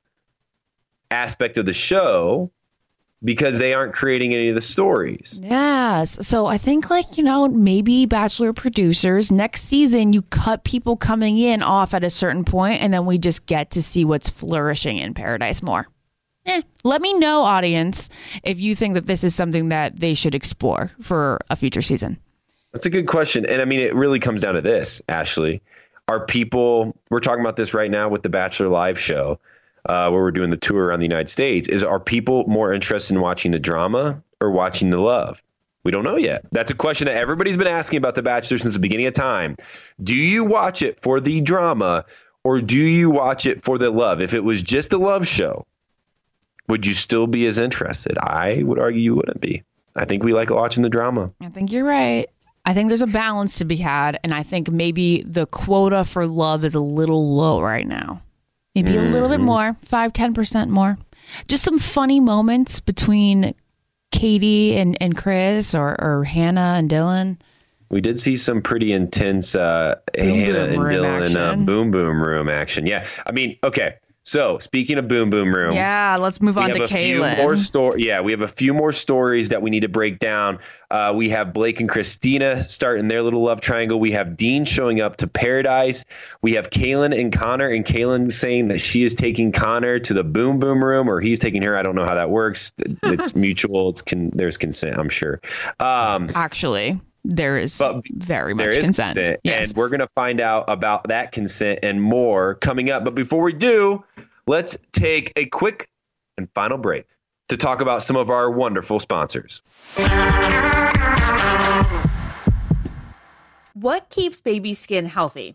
aspect of the show because they aren't creating any of the stories. Yes. So I think, like, you know, maybe Bachelor producers next season, you cut people coming in off at a certain point, and then we just get to see what's flourishing in Paradise more. Let me know, audience, if you think that this is something that they should explore for a future season. That's a good question. And I mean, it really comes down to this, Ashley. We're talking about this right now with the Bachelor live show, where we're doing the tour around the United States, are people more interested in watching the drama or watching the love? We don't know yet. That's a question that everybody's been asking about The Bachelor since the beginning of time. Do you watch it for the drama, or do you watch it for the love? If it was just a love show, would you still be as interested? I would argue you wouldn't be. I think we like watching the drama. I think you're right. I think there's a balance to be had, and I think maybe the quota for love is a little low right now. Maybe a little bit more, 5, 10% more. Just some funny moments between Katie and Chris or Hannah and Dylan. We did see some pretty intense Hannah and Dylan boom boom room action. Yeah, I mean, okay. So speaking of boom boom room. Yeah, let's move on to Kaylin. We have a few more stories that we need to break down. We have Blake and Christina starting their little love triangle. We have Dean showing up to Paradise. We have Kaylin and Connor, and Kaylin saying that she is taking Connor to the boom boom room, or he's taking her. I don't know how that works. It's mutual. There's consent, I'm sure. Actually, there is very much consent. Yes. And we're going to find out about that consent and more coming up. But before we do, let's take a quick and final break to talk about some of our wonderful sponsors. What keeps baby skin healthy?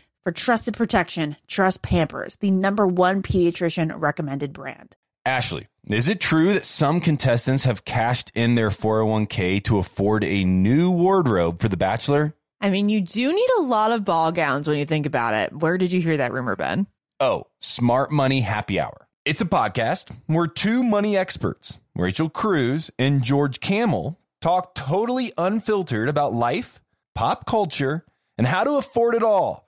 For trusted protection, trust Pampers, the #1 pediatrician recommended brand. Ashley, is it true that some contestants have cashed in their 401k to afford a new wardrobe for The Bachelor? I mean, you do need a lot of ball gowns when you think about it. Where did you hear that rumor, Ben? Oh, Smart Money Happy Hour. It's a podcast where two money experts, Rachel Cruz and George Kamel, talk totally unfiltered about life, pop culture, and how to afford it all.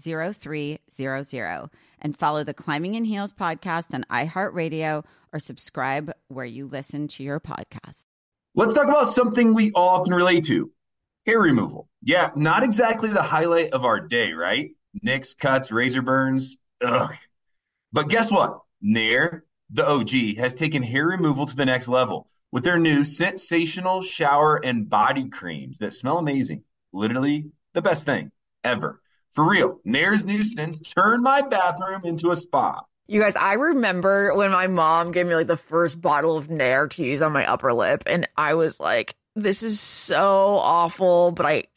351-0300 and follow the Climbing in Heels podcast on iHeartRadio or subscribe where you listen to your podcast. Let's talk about something we all can relate to: hair removal. Yeah, not exactly the highlight of our day, right? Nicks, cuts, razor burns. Ugh. But guess what? Nair, the OG, has taken hair removal to the next level with their new sensational shower and body creams that smell amazing. Literally the best thing ever. For real, Nair's new scents turned my bathroom into a spa. You guys, I remember when my mom gave me the first bottle of Nair to use on my upper lip. And I was like, this is so awful, but I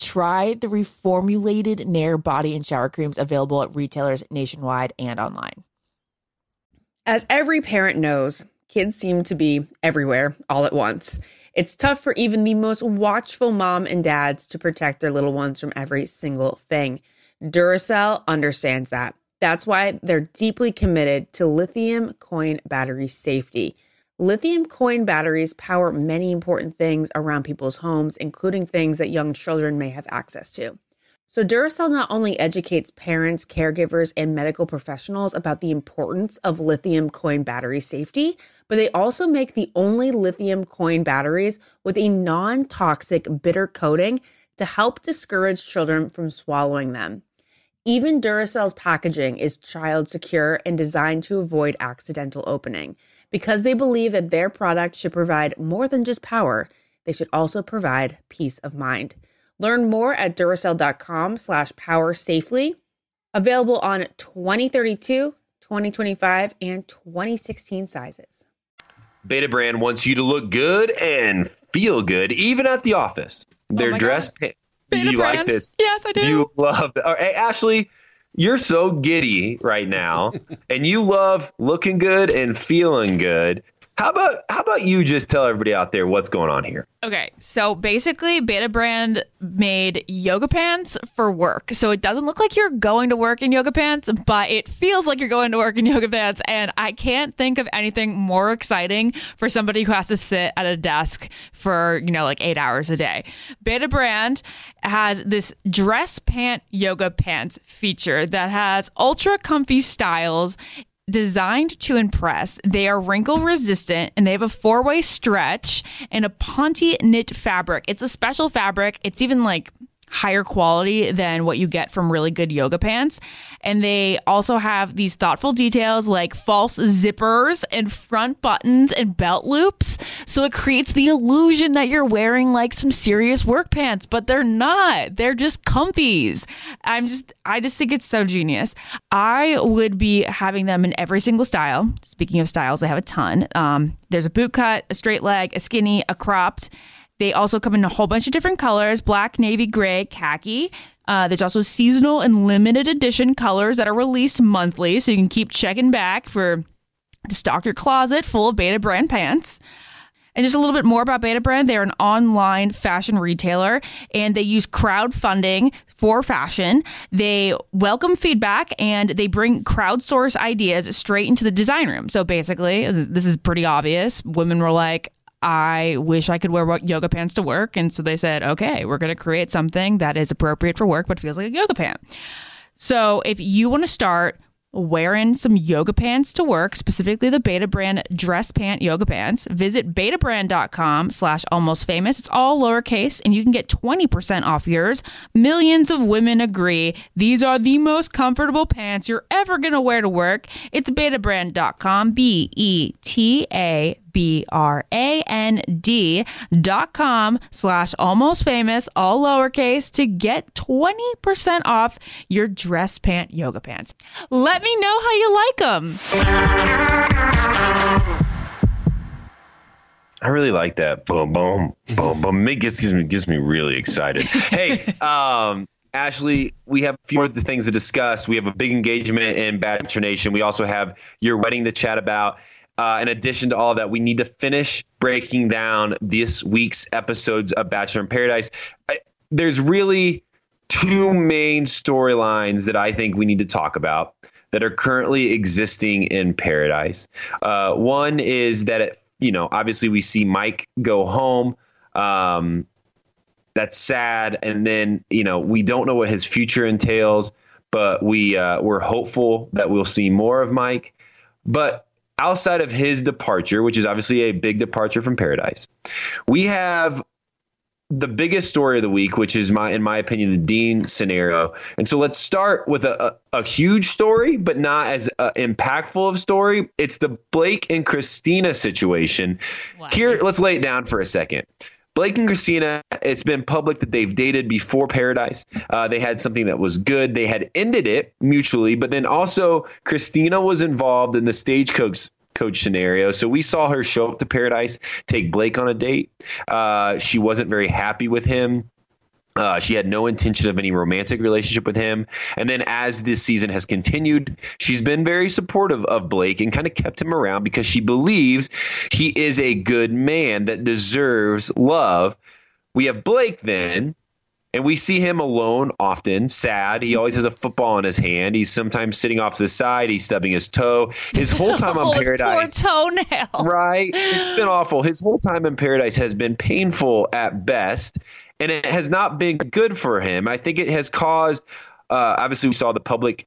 Try the reformulated Nair body and shower creams available at retailers nationwide and online. As every parent knows, kids seem to be everywhere all at once. It's tough for even the most watchful mom and dads to protect their little ones from every single thing. Duracell understands that. That's why they're deeply committed to lithium coin battery safety. Lithium coin batteries power many important things around people's homes, including things that young children may have access to. So Duracell not only educates parents, caregivers, and medical professionals about the importance of lithium coin battery safety, but they also make the only lithium coin batteries with a non-toxic bitter coating to help discourage children from swallowing them. Even Duracell's packaging is child secure and designed to avoid accidental opening. Because they believe that their product should provide more than just power, they should also provide peace of mind. Learn more at Duracell.com/powersafely. Available on 2032, 2025, and 2016 sizes. Beta Brand wants you to look good and feel good, even at the office. Their dress pants. You Brand. Like this? Yes, I do. You love it. Hey, Ashley. You're so giddy right now, and you love looking good and feeling good. How about you just tell everybody out there what's going on here? Okay, so basically Beta Brand made yoga pants for work. So it doesn't look like you're going to work in yoga pants, but it feels like you're going to work in yoga pants. And I can't think of anything more exciting for somebody who has to sit at a desk for, like 8 hours a day. Beta Brand has this dress pant yoga pants feature that has ultra comfy styles designed to impress. They are wrinkle resistant and they have a 4-way stretch and a ponte knit fabric. It's a special fabric. It's even like higher quality than what you get from really good yoga pants. And they also have these thoughtful details like false zippers and front buttons and belt loops. So it creates the illusion that you're wearing like some serious work pants, but they're not. They're just comfies. I just think it's so genius. I would be having them in every single style. Speaking of styles, they have a ton. There's a boot cut, a straight leg, a skinny, a cropped. They also come in a whole bunch of different colors, black, navy, gray, khaki. There's also seasonal and limited edition colors that are released monthly. So you can keep checking back to stock your closet full of Beta Brand pants. And just a little bit more about Beta Brand. They're an online fashion retailer and they use crowdfunding for fashion. They welcome feedback and they bring crowdsourced ideas straight into the design room. So basically, this is pretty obvious. Women were like, I wish I could wear yoga pants to work. And so they said, okay, we're going to create something that is appropriate for work, but feels like a yoga pant. So if you want to start wearing some yoga pants to work, specifically the Beta Brand dress pant yoga pants, visit betabrand.com/almostfamous. It's all lowercase and you can get 20% off yours. Millions of women agree. These are the most comfortable pants you're ever going to wear to work. It's betabrand.com, BETABRAND.com/almostfamous, all lowercase, to get 20% off your dress pant yoga pants. Let me know how you like them. I really like that. Boom, boom, boom, boom. It gets me really excited. Hey, Ashley, we have a few more things to discuss. We have a big engagement in Bachelor Nation. We also have your wedding to chat about. In addition to all that, we need to finish breaking down this week's episodes of Bachelor in Paradise. There's really two main storylines that I think we need to talk about that are currently existing in Paradise. One is that, obviously we see Mike go home. That's sad. And then, we don't know what his future entails, but we're hopeful that we'll see more of Mike. But outside of his departure, which is obviously a big departure from Paradise, we have the biggest story of the week, which is in my opinion, the Dean scenario. And so let's start with a huge story, but not as impactful of story. It's the Blake and Christina situation. Wow. Here, let's lay it down for a second. Blake and Christina, it's been public that they've dated before Paradise. They had something that was good. They had ended it mutually, but then also Christina was involved in the stagecoach scenario. So we saw her show up to Paradise, take Blake on a date. She wasn't very happy with him. She had no intention of any romantic relationship with him. And then as this season has continued, she's been very supportive of Blake and kind of kept him around because she believes he is a good man that deserves love. We have Blake then, and we see him alone often, sad. He always has a football in his hand. He's sometimes sitting off to the side. He's stubbing his toe. His whole time on Paradise. Poor toenail. Right? It's been awful. His whole time in Paradise has been painful at best. And it has not been good for him. I think it has caused, obviously we saw the public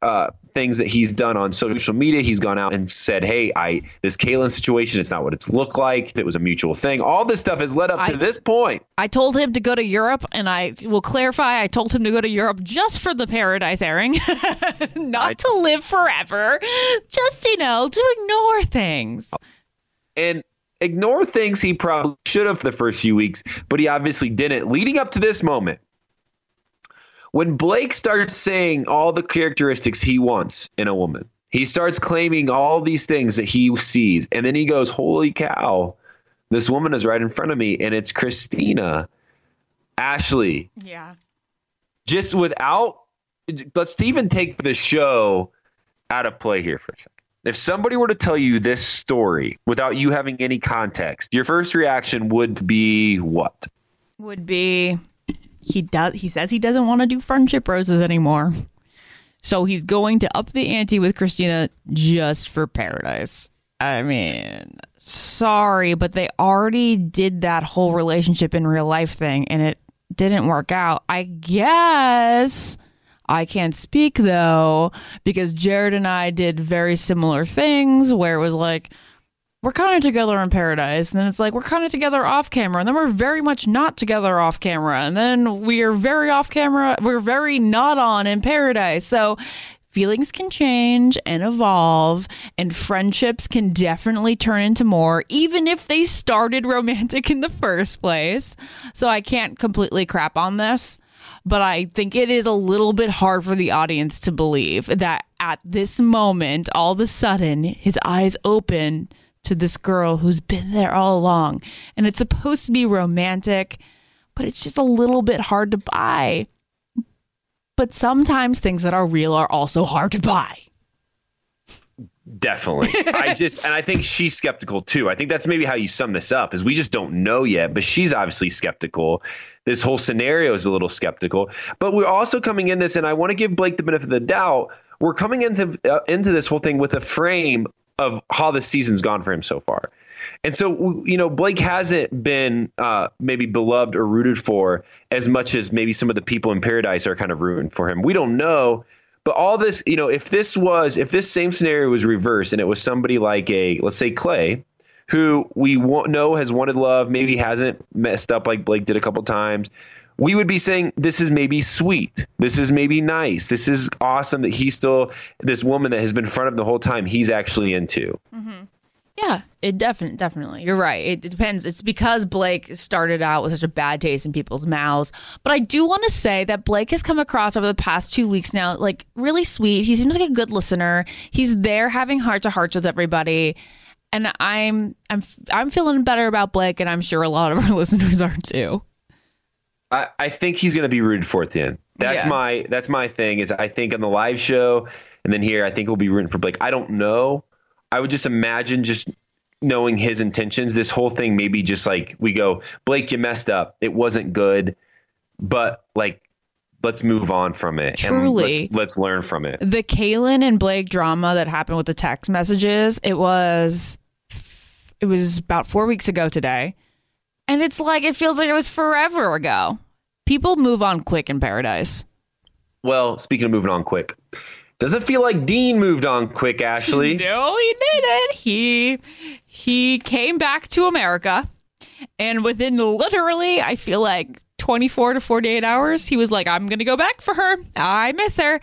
things that he's done on social media. He's gone out and said, hey, this Caitlyn situation, it's not what it's looked like. It was a mutual thing. All this stuff has led up to this point. I told him to go to Europe, and I will clarify, I told him to go to Europe just for the Paradise airing, not to live forever, just, to ignore things. And ignore things he probably should have for the first few weeks, but he obviously didn't. Leading up to this moment, when Blake starts saying all the characteristics he wants in a woman, he starts claiming all these things that he sees, and then he goes, holy cow, this woman is right in front of me, and it's Christina. Ashley. Yeah. Just without – let's even take the show out of play here for a second. If somebody were to tell you this story without you having any context, your first reaction would be what? Would be he says he doesn't want to do friendship roses anymore. So he's going to up the ante with Christina just for Paradise. I mean, sorry, but they already did that whole relationship in real life thing and it didn't work out. I guess I can't speak, though, because Jared and I did very similar things where it was like, we're kind of together in Paradise. And then it's like, we're kind of together off camera. And then we're very much not together off camera. And then we're very off camera. We're very not on in Paradise. So feelings can change and evolve, and friendships can definitely turn into more, even if they started romantic in the first place. So I can't completely crap on this. But I think it is a little bit hard for the audience to believe that at this moment, all of a sudden, his eyes open to this girl who's been there all along. And it's supposed to be romantic, but it's just a little bit hard to buy. But sometimes things that are real are also hard to buy. Definitely. And I think she's skeptical too. I think that's maybe how you sum this up is we just don't know yet, but she's obviously skeptical. This whole scenario is a little skeptical, but we're also coming in this, and I want to give Blake the benefit of the doubt. We're coming into this whole thing with a frame of how the season's gone for him so far. And so, Blake hasn't been maybe beloved or rooted for as much as maybe some of the people in Paradise are kind of rooting for him. We don't know. But all this, if this same scenario was reversed and it was somebody like let's say Clay, who we know has wanted love, maybe hasn't messed up like Blake did a couple times, we would be saying this is maybe sweet. This is maybe nice. This is awesome that he's still this woman that has been in front of him the whole time he's actually into. Mm-hmm. Yeah, it definitely. You're right. It depends. It's because Blake started out with such a bad taste in people's mouths. But I do want to say that Blake has come across over the past 2 weeks now, like really sweet. He seems like a good listener. He's there having heart to hearts with everybody. And I'm feeling better about Blake, and I'm sure a lot of our listeners are too. I think he's going to be rooted for at the end. That's my thing is I think on the live show and then here, I think we'll be rooting for Blake. I don't know. I would just imagine just knowing his intentions, this whole thing, maybe just like we go, Blake, you messed up. It wasn't good, but like, let's move on from it. Truly. And let's learn from it. The Caitlyn and Blake drama that happened with the text messages, it was about 4 weeks ago today. And it's like, it feels like it was forever ago. People move on quick in Paradise. Well, speaking of moving on quick, does it feel like Dean moved on quick, Ashley? No, he didn't. He came back to America, and within literally, I feel like 24 to 48 hours, he was like, I'm going to go back for her. I miss her.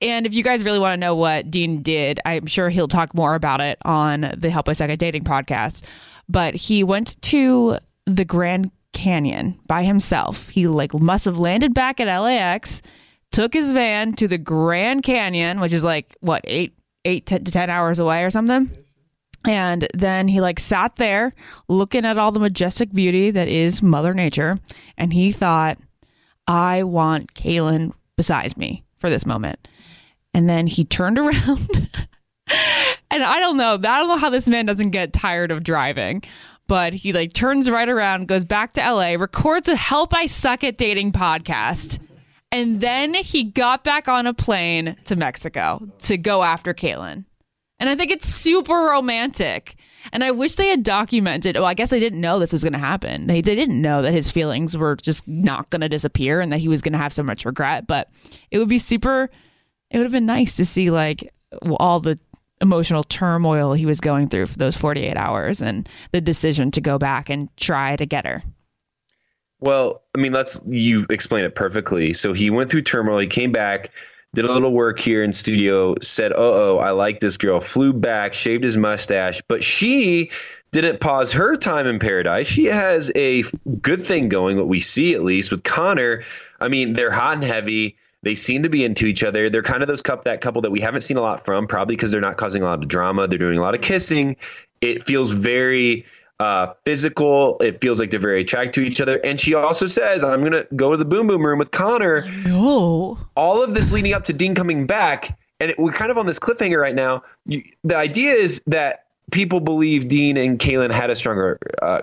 And if you guys really want to know what Dean did, I'm sure he'll talk more about it on the Help I Suck at Dating podcast. But he went to the Grand Canyon by himself. He like must have landed back at LAX, took his van to the Grand Canyon, which is like, what, eight to 10 hours away or something? And then he like sat there looking at all the majestic beauty that is Mother Nature. And he thought, I want Kaylin beside me for this moment. And then he turned around and I don't know how this man doesn't get tired of driving, but he like turns right around, goes back to LA, records a Help I Suck at Dating podcast. And then he got back on a plane to Mexico to go after Kaylin. And I think it's super romantic. And I wish they had documented. Well, I guess they didn't know this was going to happen. They didn't know that his feelings were just not going to disappear and that he was going to have so much regret. But it would be super, it would have been nice to see like all the emotional turmoil he was going through for those 48 hours and the decision to go back and try to get her. Well, I mean, you explained it perfectly. So he went through turmoil. He came back, did a little work here in studio, said, I like this girl, flew back, shaved his mustache. But she didn't pause her time in paradise. She has a good thing going, what we see at least, with Connor. I mean, they're hot and heavy. They seem to be into each other. They're kind of that couple that we haven't seen a lot from, probably because they're not causing a lot of drama. They're doing a lot of kissing. It feels very physical. It feels like they're very attracted to each other. And she also says, I'm going to go to the boom boom room with Connor. No. All of this leading up to Dean coming back. And we're kind of on this cliffhanger right now. The idea is that people believe Dean and Kaylin had a stronger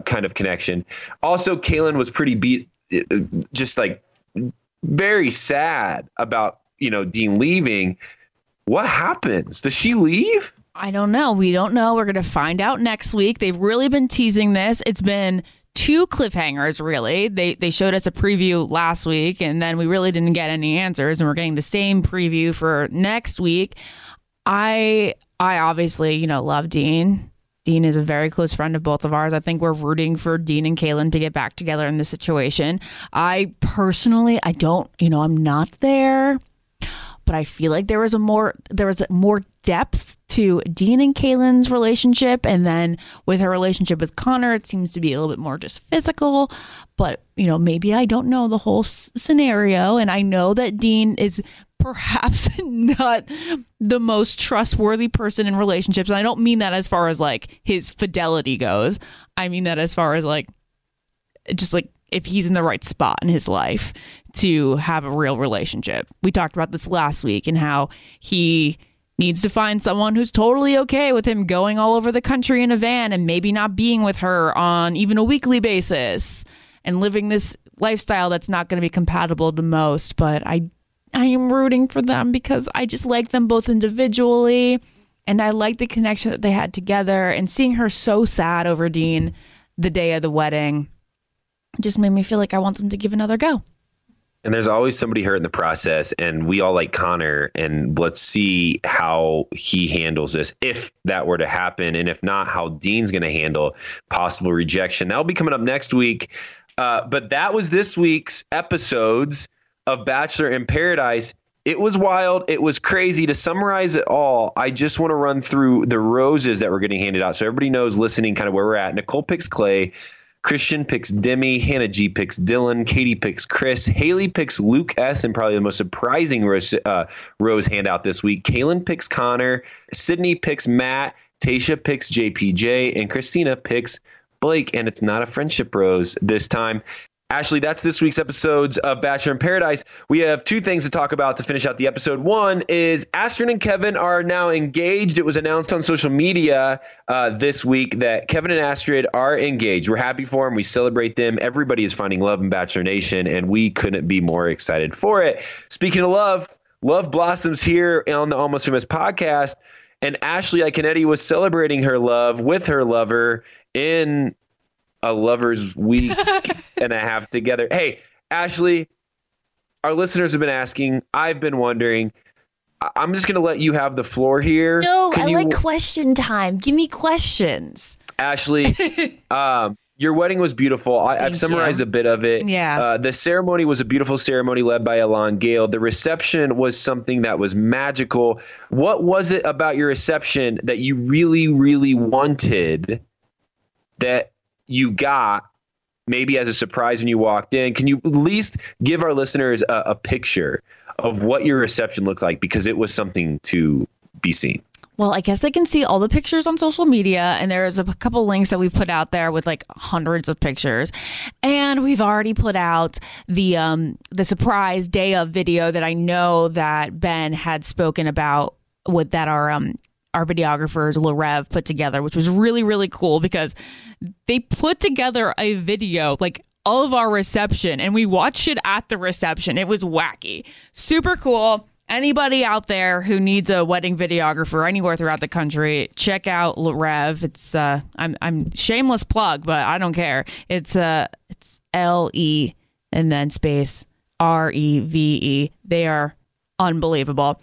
kind of connection. Also, Kaylin was pretty beat, just like very sad about, Dean leaving. What happens? Does she leave? I don't know. We don't know. We're going to find out next week. They've really been teasing this. It's been two cliffhangers, really. They showed us a preview last week, and then we really didn't get any answers, and we're getting the same preview for next week. I obviously, love Dean. Dean is a very close friend of both of ours. I think we're rooting for Dean and Kaylin to get back together in this situation. I personally, I don't, I'm not there. But I feel like there was more depth to Dean and Kaylin's relationship. And then with her relationship with Connor, it seems to be a little bit more just physical. But, maybe I don't know the whole scenario. And I know that Dean is perhaps not the most trustworthy person in relationships. And I don't mean that as far as like his fidelity goes. I mean that as far as like just like if he's in the right spot in his life to have a real relationship. We talked about this last week and how he needs to find someone who's totally okay with him going all over the country in a van and maybe not being with her on even a weekly basis and living this lifestyle that's not going to be compatible to most. But I am rooting for them because I just like them both individually, and I like the connection that they had together. And seeing her so sad over Dean the day of the wedding just made me feel like I want them to give another go. And there's always somebody hurt in the process, and we all like Connor, and let's see how he handles this, if that were to happen, and if not, how Dean's going to handle possible rejection. That'll be coming up next week. But that was this week's episodes of Bachelor in Paradise. It was wild. It was crazy. To summarize it all, I just want to run through the roses that were getting handed out so everybody knows listening kind of where we're at. Nicole picks Clay. Christian picks Demi, Hannah G picks Dylan, Katie picks Chris, Haley picks Luke S, and probably the most surprising rose handout this week. Kaylin picks Connor, Sydney picks Matt, Tasha picks JPJ, and Christina picks Blake, and it's not a friendship rose this time. Ashley, that's this week's episodes of Bachelor in Paradise. We have two things to talk about to finish out the episode. One is Astrid and Kevin are now engaged. It was announced on social media this week that Kevin and Astrid are engaged. We're happy for them. We celebrate them. Everybody is finding love in Bachelor Nation, and we couldn't be more excited for it. Speaking of love, love blossoms here on the Almost Famous podcast, and Ashley Iaconetti was celebrating her love with her lover in a lover's week and a half together. Hey, Ashley, our listeners have been asking. I've been wondering. I'm just going to let you have the floor here. No, I like question time. Give me questions. Ashley, Your wedding was beautiful. I've summarized a bit of it. Yeah. The ceremony was a beautiful ceremony led by Alon Gale. The reception was something that was magical. What was it about your reception that you really, really wanted that you got maybe as a surprise when you walked in? Can you at least give our listeners a picture of what your reception looked like? Because it was something to be seen. Well, I guess they can see all the pictures on social media, and there's a couple links that we've put out there with like hundreds of pictures. And we've already put out the surprise day of video that I know that Ben had spoken about with that our videographers, LaRev, put together, which was really, really cool because they put together a video like all of our reception, and we watched it at the reception. It was wacky, super cool. Anybody out there who needs a wedding videographer anywhere throughout the country, check out LaRev. It's I'm shameless plug, but I don't care. It's LE and then space REVE. They are unbelievable.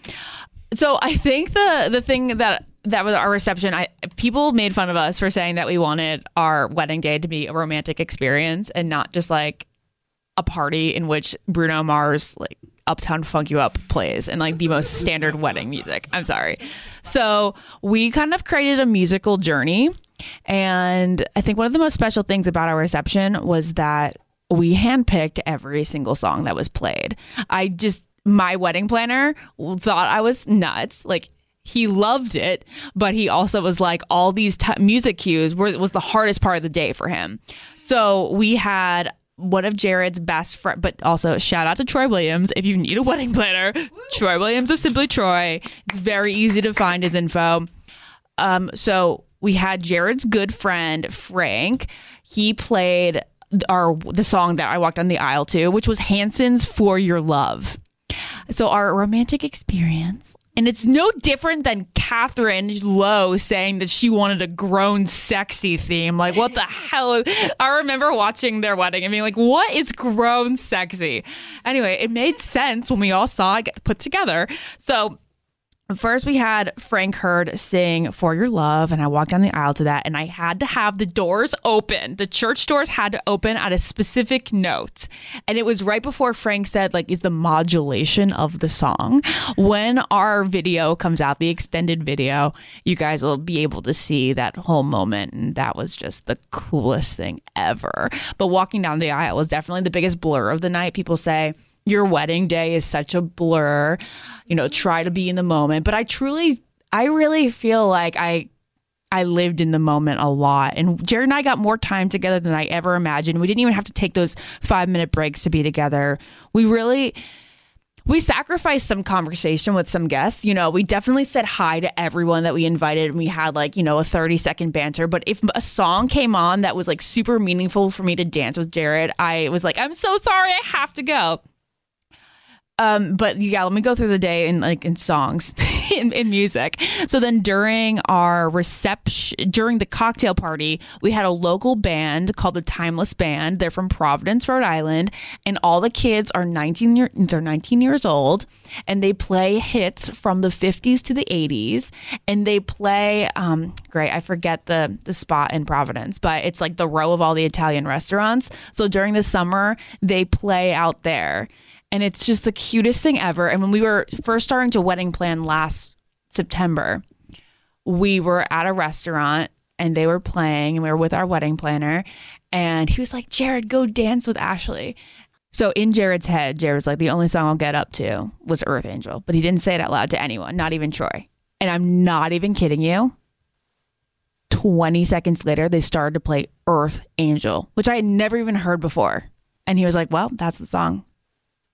So I think the thing that was our reception. People made fun of us for saying that we wanted our wedding day to be a romantic experience and not just like a party in which Bruno Mars like Uptown Funk You Up plays and like the most standard wedding music. I'm sorry. So we kind of created a musical journey. And I think one of the most special things about our reception was that we handpicked every single song that was played. My wedding planner thought I was nuts. Like, he loved it, but he also was like, all these music cues was the hardest part of the day for him. So we had one of Jared's best friend, but also shout out to Troy Williams. If you need a wedding planner, woo! Troy Williams of Simply Troy. It's very easy to find his info. So we had Jared's good friend, Frank. He played the song that I walked on the aisle to, which was Hanson's For Your Love. So our romantic experience. And it's no different than Catherine Lowe saying that she wanted a grown sexy theme. Like, what the hell? I remember watching their wedding and being like, what is grown sexy? Anyway, it made sense when we all saw it put together. So first we had Frank Hurd sing For Your Love, and I walked down the aisle to that, and I had to have the doors open. The church doors had to open at a specific note. And it was right before Frank said, like, is the modulation of the song. When our video comes out, the extended video, you guys will be able to see that whole moment, and that was just the coolest thing ever. But walking down the aisle was definitely the biggest blur of the night. People say, your wedding day is such a blur, you know, try to be in the moment. But I really feel like I lived in the moment a lot. And Jared and I got more time together than I ever imagined. We didn't even have to take those 5-minute breaks to be together. We sacrificed some conversation with some guests. You know, we definitely said hi to everyone that we invited. And we had like, you know, a 30-second banter. But if a song came on that was like super meaningful for me to dance with Jared, I was like, I'm so sorry, I have to go. But yeah, let me go through the day in songs, in music. So then during our reception, during the cocktail party, we had a local band called the Timeless Band. They're from Providence, Rhode Island, and all the kids are 19 years old, and they play hits from the 50s to the 80s, and they play great. I forget the spot in Providence, but it's like the row of all the Italian restaurants. So during the summer, they play out there. And it's just the cutest thing ever. And when we were first starting to wedding plan last September, we were at a restaurant and they were playing and we were with our wedding planner. And he was like, Jared, go dance with Ashley. So in Jared's head, Jared was like, the only song I'll get up to was Earth Angel. But he didn't say it out loud to anyone, not even Troy. And I'm not even kidding you. 20 seconds later, they started to play Earth Angel, which I had never even heard before. And he was like, well, that's the song.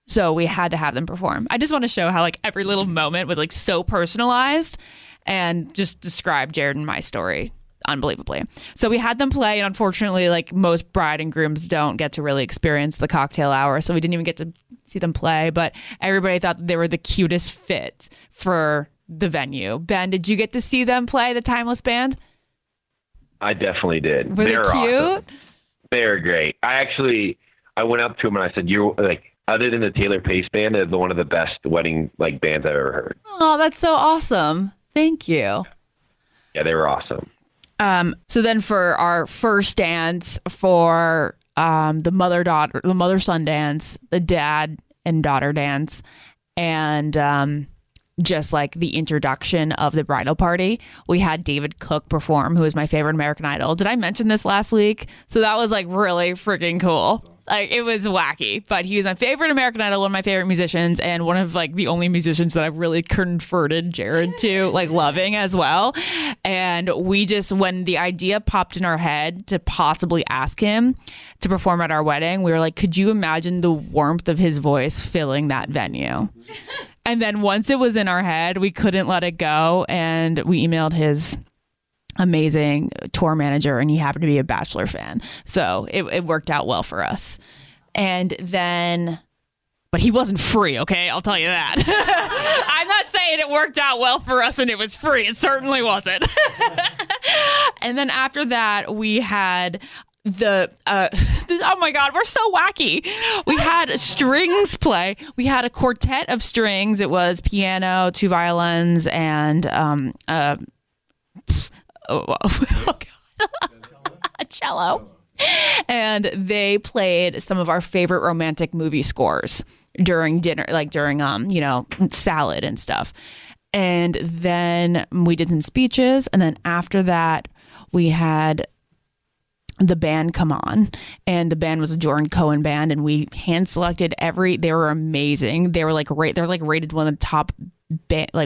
So we had to have them perform. I just want to show how like every little moment was like so personalized and just describe Jared and my story unbelievably. So we had them play, and unfortunately like most bride and grooms don't get to really experience the cocktail hour. So we didn't even get to see them play, but everybody thought they were the cutest fit for the venue. Ben, did you get to see them play the Timeless Band? I definitely did. Were they cute? Awesome. They're great. I went up to them and I said, you're like, other than the Taylor Pace Band, they're one of the best wedding like bands I've ever heard. Oh, that's so awesome. Thank you. Yeah, they were awesome. So then for our first dance for the mother son dance, the dad and daughter dance, and just like the introduction of the bridal party, we had David Cook perform, who is my favorite American Idol. Did I mention this last week? So that was like really freaking cool. Like, it was wacky, but he was my favorite American Idol, one of my favorite musicians, and one of like the only musicians that I've really converted Jared to like loving as well. And we just, when the idea popped in our head to possibly ask him to perform at our wedding, we were like, could you imagine the warmth of his voice filling that venue? And then once it was in our head, we couldn't let it go, and we emailed his amazing tour manager, and he happened to be a Bachelor fan, so it worked out well for us. And then, but he wasn't free, okay, I'll tell you that. I'm not saying it worked out well for us and it was free, it certainly wasn't. And then after that, we had oh my God, we're so wacky. We had strings play. We had a quartet of strings. It was piano, two violins, and a cello. And they played some of our favorite romantic movie scores during dinner, like during salad and stuff. And then we did some speeches, and then after that we had the band come on, and the band was a Jordan Cohen band, and we hand selected they were amazing. They were like they're like rated one of the top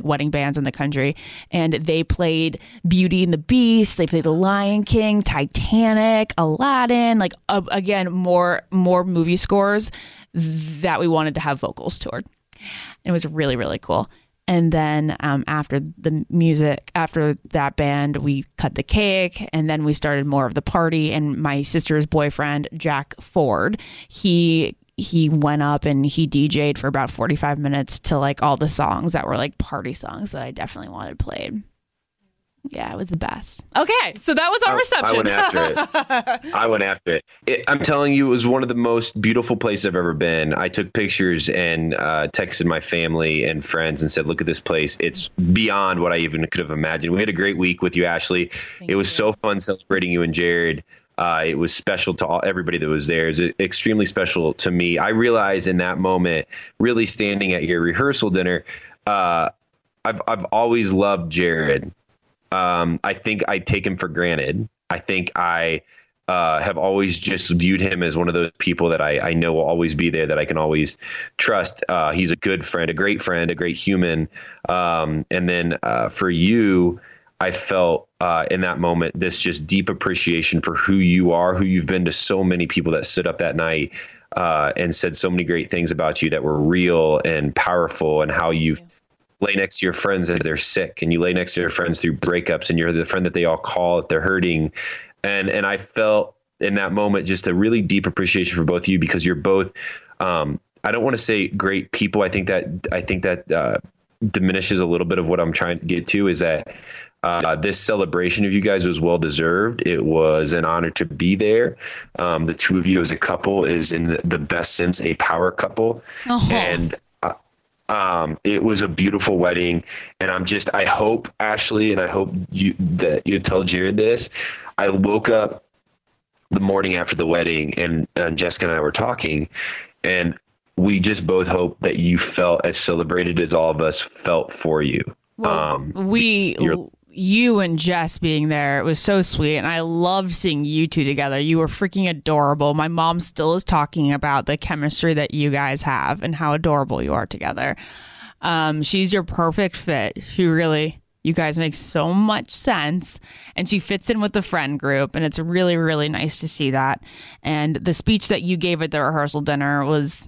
wedding bands in the country, and they played Beauty and the Beast, they played The Lion King, Titanic, Aladdin, like again more movie scores that we wanted to have vocals toward. And it was really, really cool. And then after that band, we cut the cake, and then we started more of the party. And my sister's boyfriend, Jack Ford, he went up and he DJ'd for about 45 minutes to like all the songs that were like party songs that I definitely wanted played. Yeah, it was the best. Okay, so that was our reception. I went after it. I'm telling you, it was one of the most beautiful places I've ever been. I took pictures and texted my family and friends and said, look at this place. It's beyond what I even could have imagined. We had a great week with you, Ashley. It was so fun celebrating you and Jared. It was special to everybody that was there. It was extremely special to me. I realized in that moment, really standing at your rehearsal dinner, I've always loved Jared. I think I take him for granted. I think I have always just viewed him as one of those people that I know will always be there, that I can always trust. He's a good friend, a great human. And then for you, I felt in that moment this just deep appreciation for who you are, who you've been to so many people that stood up that night and said so many great things about you that were real and powerful, and how you've lay next to your friends as they're sick, and you lay next to your friends through breakups, and you're the friend that they all call if they're hurting. And I felt in that moment just a really deep appreciation for both of you, because you're both, I don't want to say great people. I think that diminishes a little bit of what I'm trying to get to, is that this celebration of you guys was well deserved. It was an honor to be there. The two of you as a couple is, in the best sense, a power couple. Uh-huh. And it was a beautiful wedding, and I hope, Ashley, and I hope that you tell Jared this. I woke up the morning after the wedding, and Jessica and I were talking, and we just both hope that you felt as celebrated as all of us felt for you. Well, you and Jess being there, it was so sweet, and I loved seeing you two together. You were freaking adorable. My mom still is talking about the chemistry that you guys have and how adorable you are together. She's your perfect fit. You guys make so much sense, and she fits in with the friend group, and it's really, really nice to see that. And the speech that you gave at the rehearsal dinner was,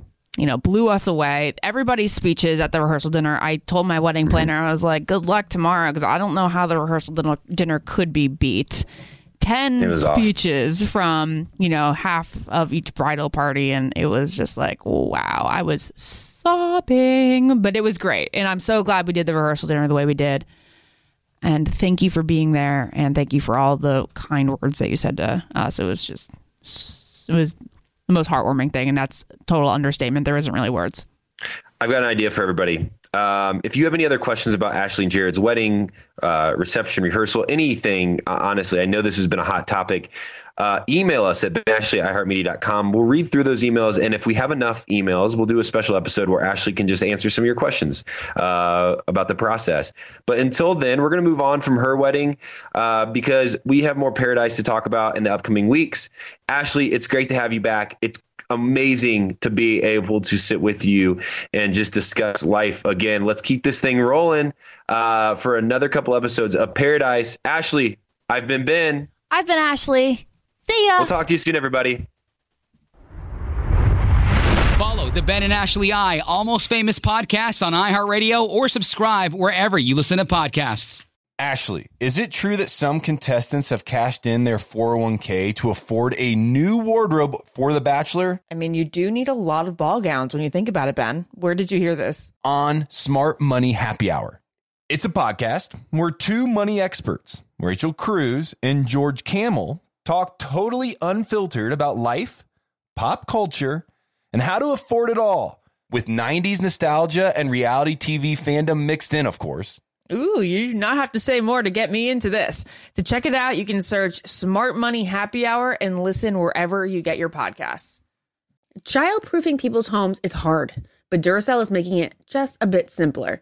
blew us away. Everybody's speeches at the rehearsal dinner. I told my wedding planner, I was like, good luck tomorrow, because I don't know how the rehearsal dinner could be beat. 10 speeches awesome. From, half of each bridal party. And it was just like, wow, I was sobbing, but it was great. And I'm so glad we did the rehearsal dinner the way we did. And thank you for being there. And thank you for all the kind words that you said to us. It was the most heartwarming thing, and that's total understatement. There isn't really words. I've got an idea for everybody. If you have any other questions about Ashley and Jared's wedding, reception, rehearsal, anything, honestly, I know this has been a hot topic. Email us at ashley@iheartmedia.com. We'll read through those emails, and if we have enough emails, we'll do a special episode where Ashley can just answer some of your questions about the process. But until then, we're going to move on from her wedding because we have more Paradise to talk about in the upcoming weeks. Ashley, it's great to have you back. It's amazing to be able to sit with you and just discuss life again. Let's keep this thing rolling for another couple episodes of Paradise. Ashley, I've been Ben. I've been Ashley. See ya. We'll talk to you soon, everybody. Follow the Ben and Ashley I Almost Famous Podcast on iHeartRadio or subscribe wherever you listen to podcasts. Ashley, is it true that some contestants have cashed in their 401k to afford a new wardrobe for The Bachelor? I mean, you do need a lot of ball gowns when you think about it, Ben. Where did you hear this? On Smart Money Happy Hour. It's a podcast where two money experts, Rachel Cruz and George Kamel, talk totally unfiltered about life, pop culture, and how to afford it all with 90s nostalgia and reality TV fandom mixed in, of course. Ooh, you do not have to say more to get me into this. To check it out, you can search Smart Money Happy Hour and listen wherever you get your podcasts. Childproofing people's homes is hard, but Duracell is making it just a bit simpler.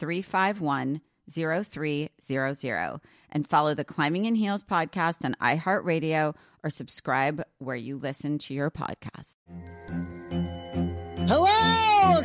351-0300 and follow the Climbing in Heels podcast on iHeartRadio or subscribe where you listen to your podcast. Hello,